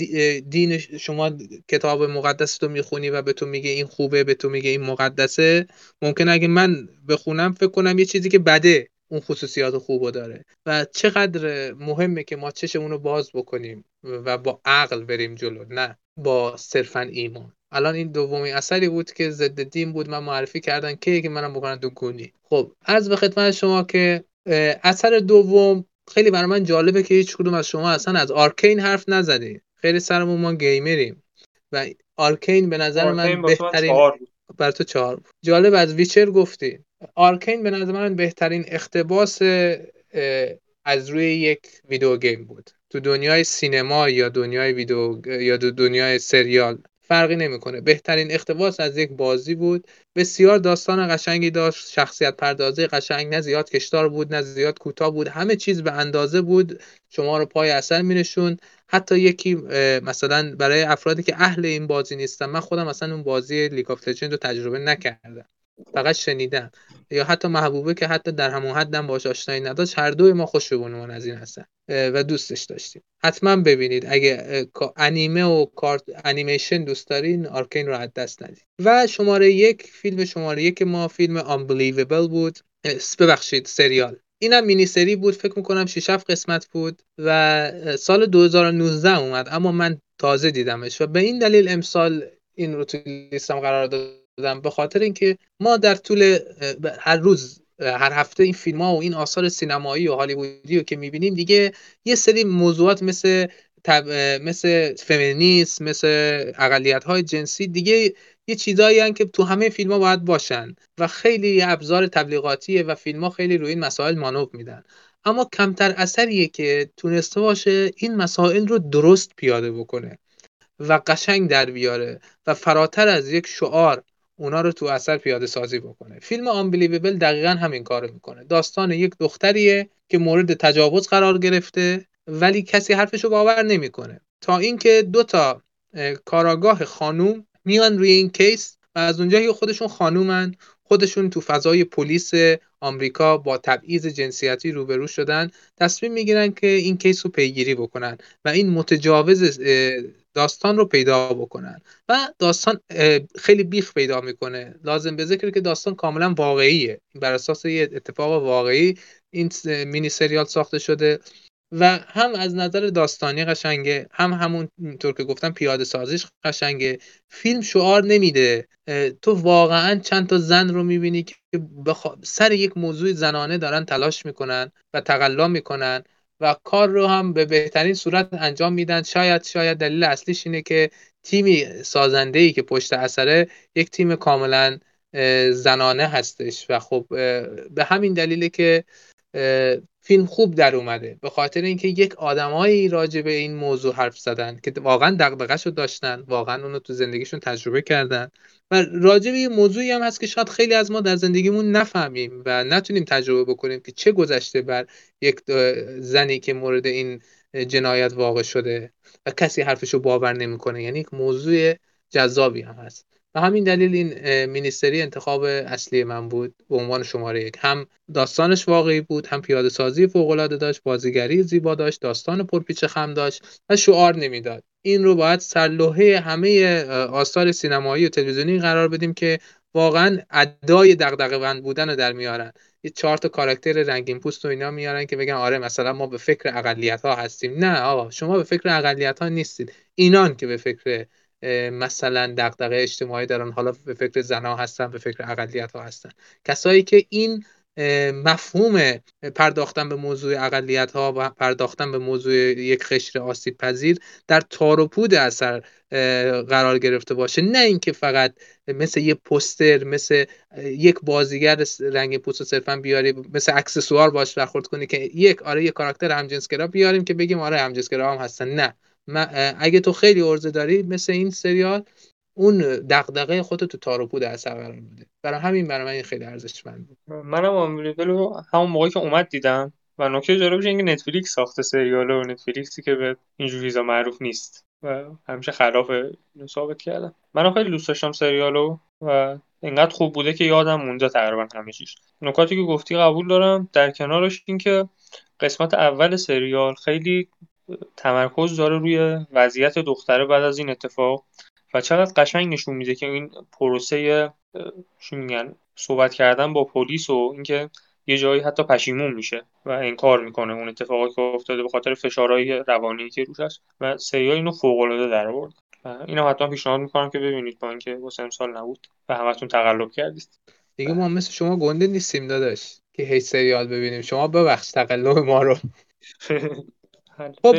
دین شما کتاب مقدس رو میخونی و به تو میگه این خوبه، به تو میگه این مقدسه، ممکن اگه من بخونم فکر کنم یه چیزی که بده اون خصوصیات خوبو داره. و چقدر مهمه که ما چشمونو باز بکنیم و با عقل بریم جلو، نه با صرفاً ایمان. الان این دومی اثری بود که ضد دین بود، من معرفی کردن که منم بکنم دو گونی. خب عرض به خدمت شما که اثر دوم خیلی برای من جالبه که هیچ کدوم از شما اصلا از آرکین حرف نزدید. خیلی سرمون ما گیمریم و آرکین به نظر من بهترین، بر تو 4 جالب. از ویچر گفتی، آرکین به نظر من بهترین اقتباس از روی یک ویدیو گیم بود. تو دنیای سینما یا دنیای ویدیو یا دنیای سریال فرقی نمیکنه، بهترین اقتباس از یک بازی بود. بسیار داستان قشنگی داشت، شخصیت پردازی قشنگ، نه زیاد کشدار بود نه زیاد کوتاه بود، همه چیز به اندازه بود، شما رو پای اثر می‌نشوند. حتی یکی مثلا برای افرادی که اهل این بازی نیستن، من خودم مثلا اون بازی لیگ آف لجند رو تجربه نکردم، فقط شنیدم، یا حتی محبوبه که حتی در همون حدم باهاش آشنایی نداشت، هر دوی ما خوشبونمون از این هستن و دوستش داشتیم. حتما ببینید، اگه انیمه و کارت انیمیشن دوست دارین آرکین رو از دست ندید. و شماره یک، فیلم شماره یک ما فیلم Unbelievable بود، ببخشید سریال. اینم مینی سری بود، فکر می‌کنم 6-7 قسمت بود و سال 2019 اومد، اما من تازه دیدمش و به این دلیل امسال این رو تو لیستم قرار دادم، به خاطر اینکه ما در طول هر روز، هر هفته این فیلم‌ها و این آثار سینمایی و هالیوودی رو که می‌بینیم دیگه یه سری موضوعات مثل فمینیسم، مثل اقلیت‌های جنسی، دیگه یه چیزایی هستن که تو همه فیلم‌ها باید باشن و خیلی ابزار تبلیغاتیه و فیلم‌ها خیلی روی این مسائل مانور میدن، اما کمتر اثریه که تونسته باشه این مسائل رو درست پیاده بکنه و قشنگ در بیاره و فراتر از یک شعار اونا رو تو اثر پیاده سازی بکنه. فیلم Unbelievable دقیقاً همین کارو میکنه. داستان یک دختریه که مورد تجاوز قرار گرفته ولی کسی حرفشو باور نمیکنه، تا اینکه دو تا کاراگاه خانوم میان روی این کیس و از اونجایی که خودشون خانومن، خودشون تو فضای پلیس آمریکا با تبعیض جنسیتی روبرو شدن، تصمیم میگیرن که این کیس رو پیگیری بکنن و این متجاوز داستان رو پیدا بکنن و داستان خیلی بیخ پیدا میکنه. لازم به ذکر که داستان کاملا واقعیه، بر اساس یه اتفاق واقعی این مینی سریال ساخته شده و هم از نظر داستانی قشنگه، هم همونطور که گفتم پیاده سازیش قشنگه. فیلم شعار نمیده، تو واقعا چند تا زن رو میبینی که سر یک موضوع زنانه دارن تلاش میکنن و تقلا میکنن و کار رو هم به بهترین صورت انجام میدن. شاید دلیل اصلیش اینه که تیمی سازنده‌ای که پشت اثره یک تیم کاملا زنانه هستش و خب به همین دلیله که فیلم خوب در اومده، به خاطر اینکه یک آدمایی راجع به این موضوع حرف زدن که واقعا دغدغه‌شو داشتن، واقعا اونو تو زندگیشون تجربه کردن و راجع به یه موضوعی هم هست که شاید خیلی از ما در زندگیمون نفهمیم و نتونیم تجربه بکنیم که چه گذشته بر یک زنی که مورد این جنایت واقع شده و کسی حرفشو باور نمیکنه. یعنی یک موضوع جذابی هم هست و همین دلیل این مینیسری انتخاب اصلی من بود به عنوان شماره یک. هم داستانش واقعی بود، هم پیاده سازی فوق‌العاده داشت، بازیگری زیبا داشت، داستان پرپیچ خم داشت و شعار نمیداد. این رو باید سرلوحه همه آثار سینمایی و تلویزیونی قرار بدیم که واقعا ادای دغدغه‌مند بودن رو در میارن. یه 4 تا کاراکتر رنگین پوست و اینا میارن که بگن آره مثلا ما به فکر اقلیت‌ها هستیم. نه آقا، شما به فکر اقلیت‌ها نیستید، اینان که به فکر مثلا دغدغه اجتماعی دارن، حالا به فکر زن‌ها هستن، به فکر اقلیت‌ها هستن، کسایی که این مفهوم پرداختن به موضوع اقلیت‌ها و پرداختن به موضوع یک قشر آسیب پذیر در تار و پود اثر قرار گرفته باشه، نه اینکه فقط مثل یه پوستر، مثل یک بازیگر رنگ پوست صرفا بیاری، مثل اکسسوار باش برخورد کنی که یک کاراکتر همجنسگرا بیاریم که بگیم آره همجنسگرا هم هستن. نه، اگه تو خیلی عرضه داری مثل این سریال اون دغدغه خودت تو تار و پود اثر قرار بده. برای همین برای من این خیلی ارزشمند بود. منم Unbelievable رو همون موقعی که اومد دیدم و نکته جالبش اینه که نتفلیکس ساخته سریال و نتفلیکسی که به اینجور چیزا معروف نیست و همیشه خلاف ثابت کردم. منم خیلی دوست داشتم سریالو و اینقدر خوب بوده که یادم مونده تقریبا همه چیز. نکاتی که گفتی قبول دارم، در کنارش اینکه قسمت اول سریال خیلی تمرکز داره روی وضعیت دختره بعد از این اتفاق و چقدر قشنگ نشون میده که این پروسه چی میگن صحبت کردن با پلیس و اینکه یه جایی حتی پشیمون میشه و انکار میکنه اون اتفاقی که افتاده به خاطر فشارهای روانی که روش هست و سریال اینو فوق‌العاده درآورد. اینو حتما پیشنهاد میکنم که ببینید با اینکه واسه امسال نبود و همتون تقلب کردید. دیگه ما مثل شما گنده نیستیم داداش که هیچ سریال ببینیم. شما ببخش تقلب ما رو. خب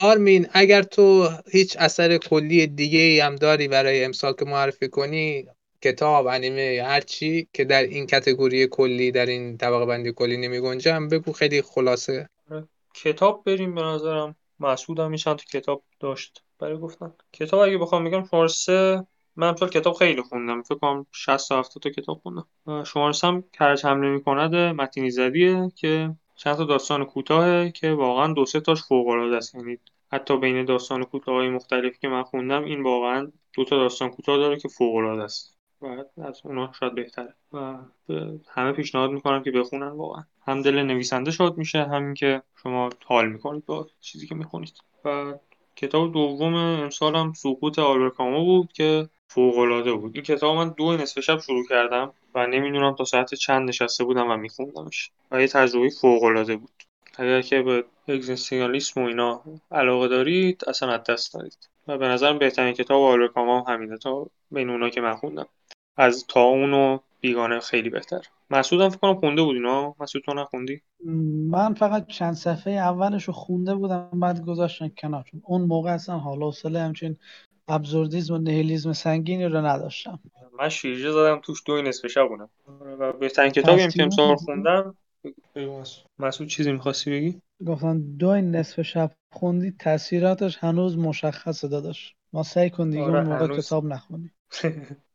آرمین، اگر تو هیچ اثر کلی دیگه‌ای هم داری برای امسال که معرفی کنی، کتاب، انیمه، هر چی که در این کاتگوری کلی، در این طبقه بندی کلی نمی‌گنجه، هم بگو خیلی خلاصه. کتاب بریم. به نظرم مسعود هم چند تا کتاب داشت برای گفتن. کتاب اگه بخوام بگم شماره 3، من امسال کتاب خیلی خوندم، فکر کنم 60 تا 70 تا کتاب خوندم. شماره 3 هم کرج حمله می‌کند متین ایزدیه که چند تا داستان کوتاهه که واقعا 2-3 تاش فوق‌العاده است. یعنی حتی بین داستان کوتاهای مختلفی که من خوندم این واقعا 2 تا داستان کوتاه داره که فوق‌العاده است و از اونها شاید بهتره و همه پیشنهاد میکنم که بخونن. واقعا هم دل نویسنده شاد میشه، همین که شما حال میکنید با چیزی که میخونید. و کتاب دوم امسالم سقوط آلبرت کامو بود که فوق‌العاده بود. این کتاب من 2 نصف شب شروع کردم و نمیدونم تا ساعت چند نشسته بودم و میخوندمش و یه تجربه فوق‌العاده بود. اگر که به اگزیستانسیالیسم و اینا علاقه دارید اصلا از دست ندید و به نظرم بهترین کتاب آلبرت کامو هم همینه. تا بین اونا که من خوندم از تا اونو بیگانه خیلی بهتر. مسعودم فکر کنم خونده بود اینا. مسعود تو نخوندی؟ من فقط چند صفحه اولشو خونده بودم بعد گذاشتم کنار، چون اون موقع اصلا حال و حوصله همچین ابزوردیسم و نیهیلیسم سنگینی رو نداشتم. من شیرجه زدم توش 2 نصف شب بودم و بهترین کتابیم که امسال خوندم. مسعود چیزی می‌خواستی بگی؟ گفتن 2 نصف شب خوندی، تاثیراتش هنوز مشخصه داداش. ما سعی کن دیگه اون موقع کتاب نخونی.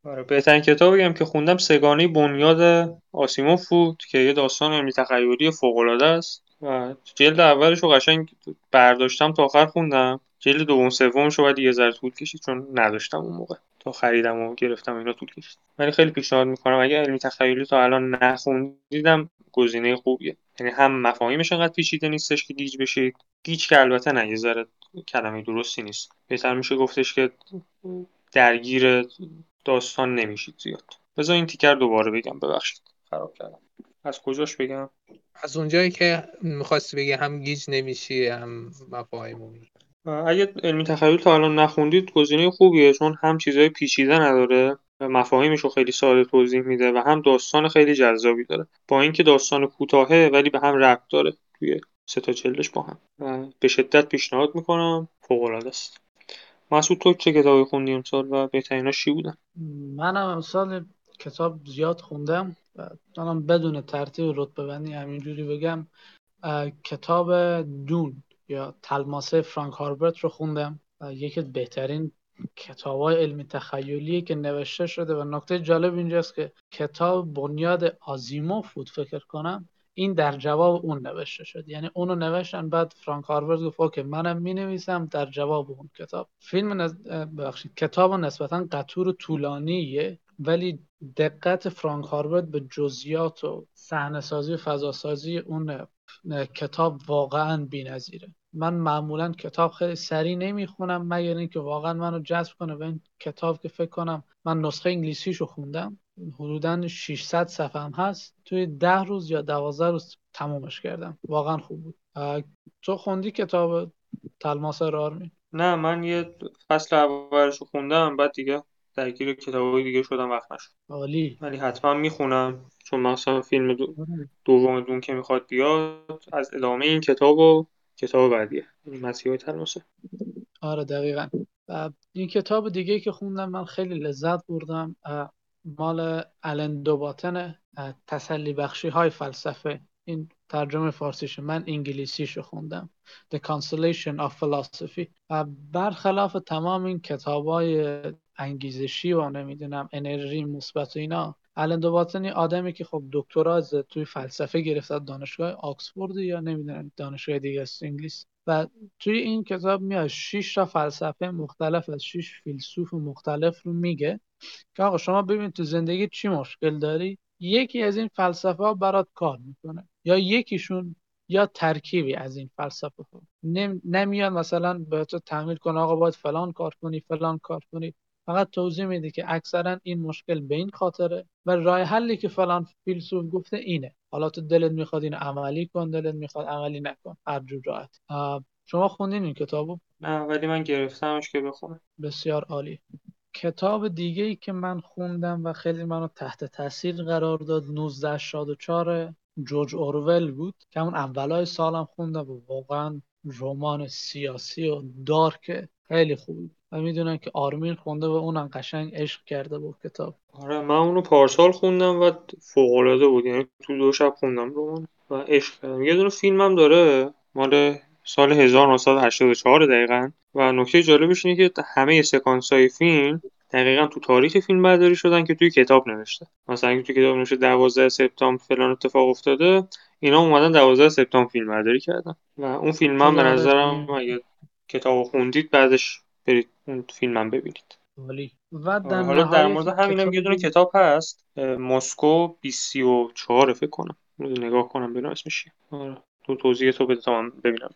آره، بهترین کتابیم که خوندم سگانه بنیاد آسیموف بود که یه داستان علمی تخیلی فوق‌العاده است و جلد اولش رو قشنگ برداشتم تا آخر خوندم. جلد دوم سومش رو بعد یه ذره طول کشید چون نداشتم اون موقع، تا خریدم و گرفتم اینا طول کشید. ولی خیلی پیشنهاد میکنم اگه علمی تخیلی تا الان نخوندیدم گزینه خوبیه. یعنی هم مفاهیمش انقدر پیچیده نیستش که گیج بشید، گیج که البته نه، یه ذره کلمه درستی نیست، بهتر میشه گفتش که درگیر داستان نمیشید زیاد. بذار این تیکر دوباره بگم، ببخشید خراب کردم. از کجاش بگم؟ از اونجایی که می‌خواستی بگی هم گیج نمیشی هم مفاهیمو. اگه علمی تخیل تا الان نخوندید گزینه خوبیه، چون هم چیزهای پیچیده نداره و مفاهیمش رو خیلی ساده توضیح میده و هم داستان خیلی جذابی داره. با اینکه داستان کوتاهه ولی به هم ربط داره توی 3 تا جلدش با هم. به شدت پیشنهاد میکنم، فوق‌العاده است. مسعود تو چه کتابی خوندی امسال و بهتریناش چی بودن؟ منم امسال کتاب زیاد خوندم. الان بدون ترتیب رتبه بندی همینجوری بگم، کتاب دون یا تلماسه فرانک هاربرت رو خوندم. یکی از بهترین کتاب‌های علمی تخیلیه که نوشته شده و نکته جالب اینجاست که کتاب بنیاد آزیموف بود فکر کنم، این در جواب اون نوشته شد، یعنی اونو نوشتن بعد فرانک هاربرت گفت اوکی منم می‌نویسم در جواب اون کتاب. کتاب نسبتاً قطور و طولانیه ولی دقت فرانک هاربرت به جزئیات و صحنه‌سازی و فضاسازی اون کتاب واقعاً بی‌نظیره. من معمولاً کتاب خیلی سریع نمیخونم مگر اینکه واقعاً منو جذب کنه و این کتاب که فکر کنم من نسخه انگلیسیشو خوندم حدوداً 600 صفحه هم هست، توی 10 روز یا 12 روز تمومش کردم، واقعاً خوب بود. تو خوندی کتاب تلماس رو آرمین؟ نه، من یه فصل اولشو خوندم بعد دیگه درگیر کتابای دیگه شدم وقت نشد. عالی. ولی حتما میخونم چون مثلا فیلم دوم دون که میخواد بیاد از ادامه این کتابو کتاب بعدیه، مسیحای تلماسه. آره دقیقاً. این کتاب دیگه که خوندم من خیلی لذت بردم، مال الن دو باتن، تسلی بخشی های فلسفه، این ترجمه فارسیشه، من انگلیسیشو خوندم، The Consolation of Philosophy. برخلاف تمام این کتابای انگیزشی و نمیدونم انرژی مثبت و اینا، الن دو باتن آدمی که خب دکترا توی فلسفه گرفته دانشگاه آکسفورد یا نمیدونم دانشگاه دیگه است انگلیس، و توی این کتاب میاد 6 تا فلسفه مختلف از 6 فیلسوف مختلف رو میگه که آقا شما ببین تو زندگی چی مشکل داری، یکی از این فلسفه ها برات کار میکنه یا یکیشون یا ترکیبی از این فلسفه ها، نمیاد مثلا به تو تحمیل کنه آقا باید فلان کار کنی فلان کار کنی، فقط توضیح میده که اکثرا این مشکل به این خاطره و راه حلی که فلان فیلسوف گفته اینه، حالا تو دلت میخواد اینو عملی کن، دلت میخواد عملی نکن، هر جور راحت. شما خوندین این کتابو؟ نه ولی من گرفتمش که بخونم. بسیار عالی. کتاب دیگه‌ای که من خوندم و خیلی منو تحت تاثیر قرار داد 1984 جورج اورول بود که اون اولای سالم خوندم و واقعا رمان سیاسی و دارک خیلی خوب. من میدونم که آرمین خونده و اونم قشنگ عشق کرده بود کتاب. آره من اونو پارسال خوندم و فوق‌العاده بود، یعنی تو 2 شب خوندم رمان و عشق کردم. یه دونه فیلمم داره مال سال 1984 دقیقاً و نکته جالبش اینه که همه سکانس‌های فیلم دقیقاً تو تاریخ فیلم برداری شدن که توی کتاب نوشته. مثلا اینکه توی کتاب نوشته 12 سپتامبر فلان اتفاق افتاده، اینا اومدن 12 سپتامبر فیلم برداری کردن و اون فیلمم به نظرم اگه کتابو خوندید بعدش برید اون فیلمم ببینید. ولی و حالا در مورد همینم یه دونه کتاب هست، مسکو 24 فکر کنم، نگاه کنم ببینم اسمش چیه. آره تو توضیح تو بده تا من ببینم.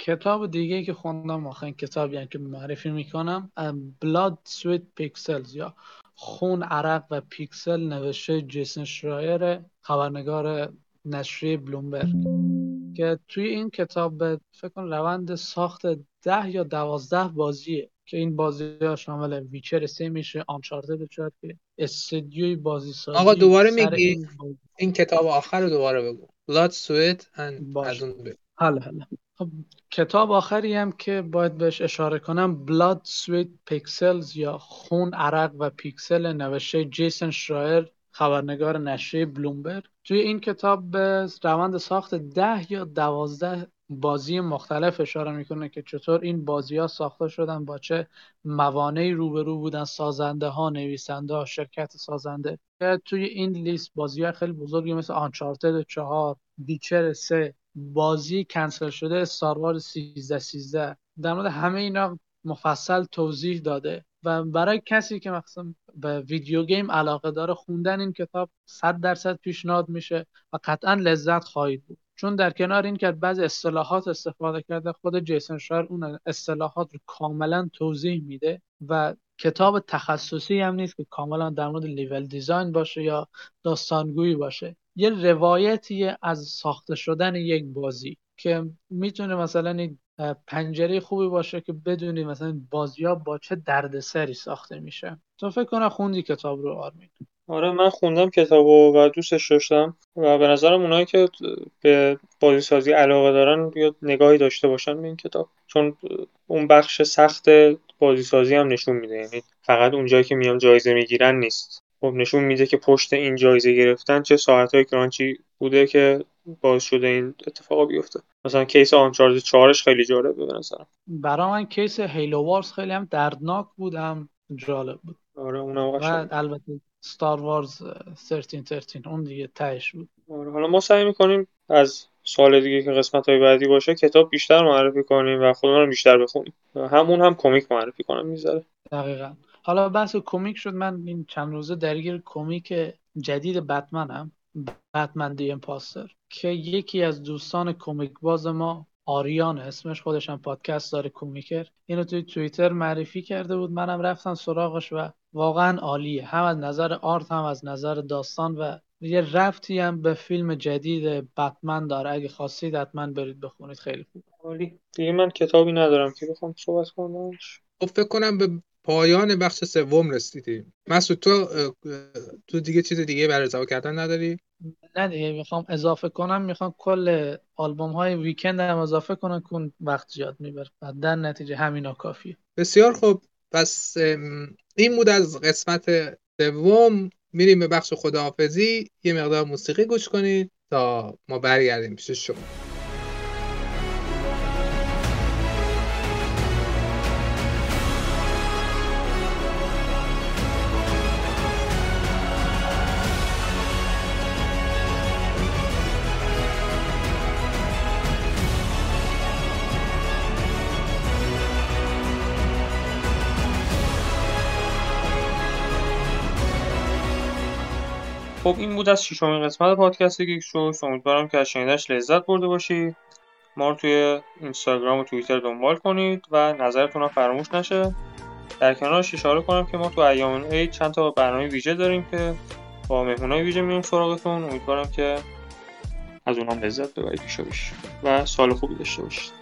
کتاب دیگه که خوندم آخرین کتابی یعنی که معرفی میکنم، بلاد سویت پیکسلز یا خون عرق و پیکسل، نوشته جیسن شرایر، خبرنگار نشریه بلومبرگ، که توی این کتاب فکر کنم روند ساخت 10 یا 12 بازیه که این بازی‌ها شامل ویچر 3 میشه، آنچارتد شد که استدیوی بازی سازی. آقا دوباره میگی این کتاب آخر رو دوباره بگو. Blood, Sweat and Pixels. حالا خب کتاب آخری هم که باید بهش اشاره کنم Blood, Sweat, Pixels یا خون عرق و پیکسل، نوشته جیسن شرایر، خبرنگار نشریه بلومبرگ. توی این کتاب به روند ساخت 10 یا 12 بازی مختلف اشاره میکنه که چطور این بازی ها ساخته شدن، با چه موانعی روبرو بودن سازنده ها، نویسنده ها، شرکت سازنده. توی این لیست بازی ها خیلی بزرگی مثل آنچارتد 4، ویچر 3، بازی کنسل شده استار وارز 1313. در مورد همه اینا مفصل توضیح داده و برای کسی که مثلا به ویدیو گیم علاقه داره خوندن این کتاب 100% پیشنهاد میشه و قطعا لذت خواهید بود، چون در کنار این که بعضی اصطلاحات استفاده کرده، خود جیسن شرایر اون اصطلاحات رو کاملا توضیح میده و کتاب تخصصی هم نیست که کاملا در مورد لیول دیزاین باشه یا داستانگویی باشه، یه روایتی از ساخته شدن یک بازی که میتونه مثلا پنجره خوبی باشه که بدونی مثلا بازی‌ها با چه دردسری ساخته میشه. تو فکر کنم خوندی کتاب رو آرمین؟ آره من خوندم کتابو و دوستش داشتم و به نظرم اونایی که به بازی سازی علاقه دارن بیاد نگاهی داشته باشن به این کتاب، چون اون بخش سخت بازی سازی هم نشون میده، یعنی فقط اونجایی که میام جایزه میگیرن نیست، خب نشون میده که پشت این جایزه گرفتن چه ساعت‌های کرانچی بوده که باعث شده این اتفاقا بیفته. مثلا کیس آنچارتد 4ش خیلی جالب بود. مثلا برای من کیس هیلو وارز خیلی هم دردناک بود، هم جالب بود. آره اونم قشنگ. البته ستار وارز 1313 اون دیگه تهش بود. آره حالا ما سعی می‌کنیم از سال دیگه که قسمت‌های بعدی باشه کتاب بیشتر معرفی کنیم و خودمون رو بیشتر بخونیم. همون هم کمیک معرفی کنم می‌ذاره. دقیقاً. حالا بحث کمیک شد. من این چند روزه درگیر کمیک جدید بتمنم، بتمن دی ایمپاستر، که یکی از دوستان کمیک باز ما آریان اسمش، خودش هم پادکست داره، کمیکر، اینو توی توییتر معرفی کرده بود. منم رفتم سراغش و واقعا عالیه، هم از نظر آرت هم از نظر داستان و یه ربطی هم به فیلم جدید بتمن داره. اگه خواستید حتما برید بخونید، خیلی خوب. عالی. دیگه من کتابی ندارم که بخوام صحبت کنم. فکر کنم به پایان بخش سوم رسیدیم. مسعود تو دیگه چیز دیگه برای اضافه کردن نداری؟ نه دیگه. میخوام اضافه کنم، میخوام کل آلبوم های ویکند هم اضافه کنم که وقت زیاد میبره و در نتیجه همینا کافیه. بسیار خوب. پس این بود از قسمت سوم. میریم به بخش خداحافظی، یه مقدار موسیقی گوش کنید تا ما برگردیم پیش شما. خب این بود از ششمین قسمت پادکست گیگ شو. امیدوارم که از شنیدنش لذت برده باشید. ما رو توی اینستاگرام و توییتر دنبال کنید و نظرتون هم فراموش نشه. در کنارش اشاره کنم که ما تو ایام عید چند تا برنامه ویژه داریم که با مهمونای ویژه میریم سراغتون. امیدوارم که از اونام لذت ببرید و سال خوبی داشته باشید.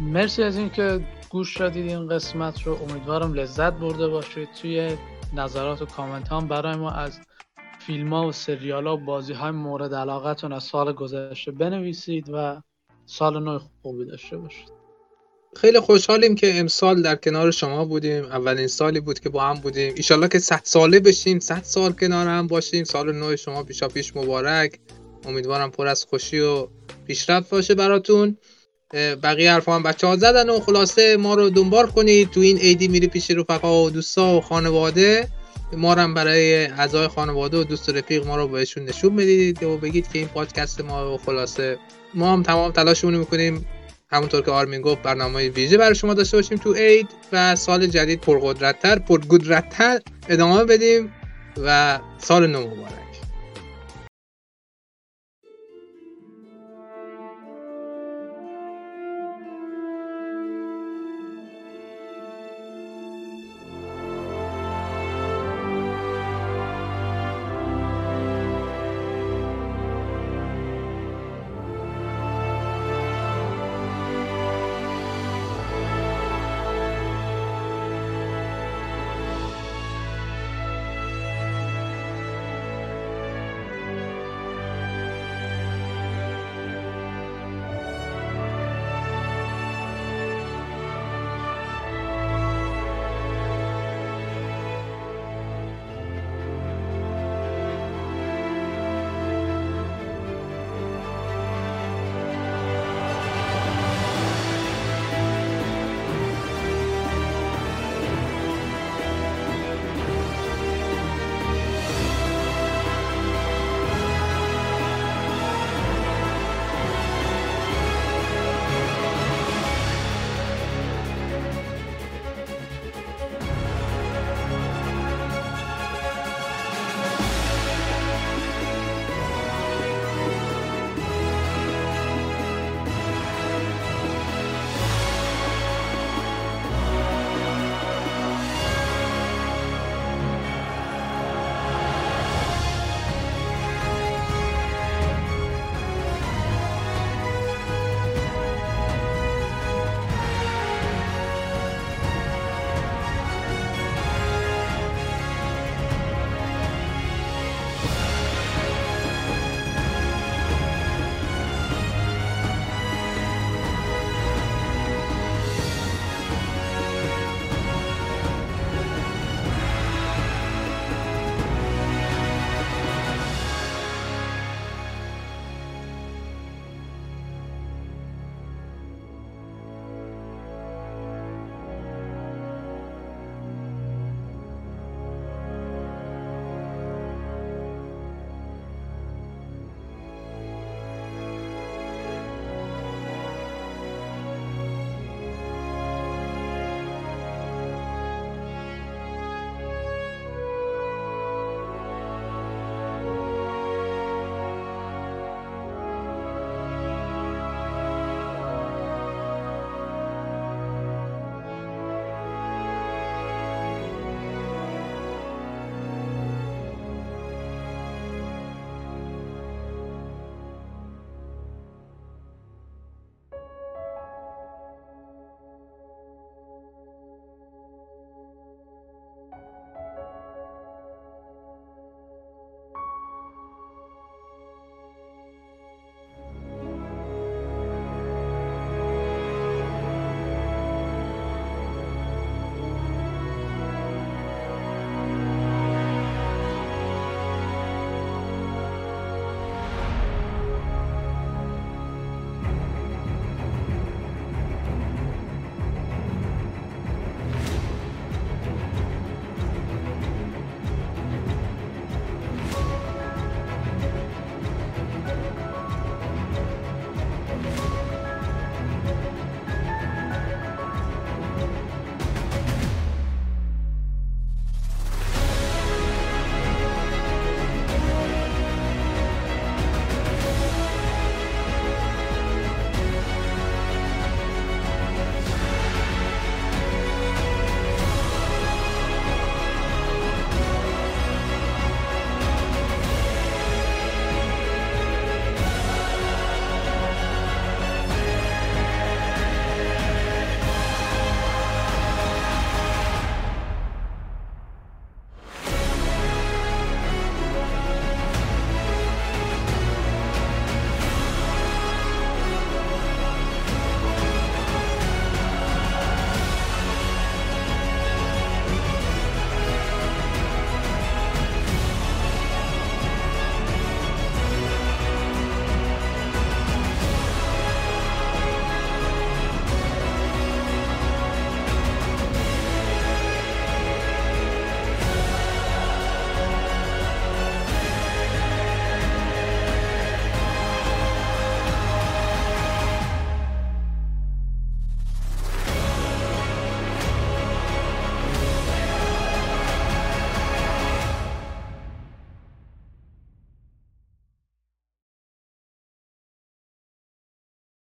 مرسی از اینکه گوش دادید این قسمت رو. امیدوارم لذت برده باشید. توی نظرات و کامنت ها برای ما از فیلم‌ها و سریال‌ها و بازی‌های مورد علاقتون از سال گذشته بنویسید و سال نو خوبی داشته باشید. خیلی خوشحالیم که امسال در کنار شما بودیم. اولین سالی بود که با هم بودیم. ان شاءالله که 100 ساله بشیم، 100 سال کنار هم باشیم. سال نو شما پیشاپیش مبارک. امیدوارم پر از خوشی و پیشرفت باشه براتون. بقیه حرفا هم بچه‌ها زدن و خلاصه ما رو دنبال کنید. تو این عیدی میری پیش رفقا و دوستا و خانواده. ما رو هم برای اعضای خانواده و دوست و رفیق ما رو بهشون نشون بدید و بگید که این پادکست ما و خلاصه ما هم تمام تلاشمون رو میکنیم همونطور که آرمین گفت برنامه ویژه برای شما داشته باشیم تو عید و سال جدید پرقدرت‌تر ادامه بدیم و سال نو مبارک.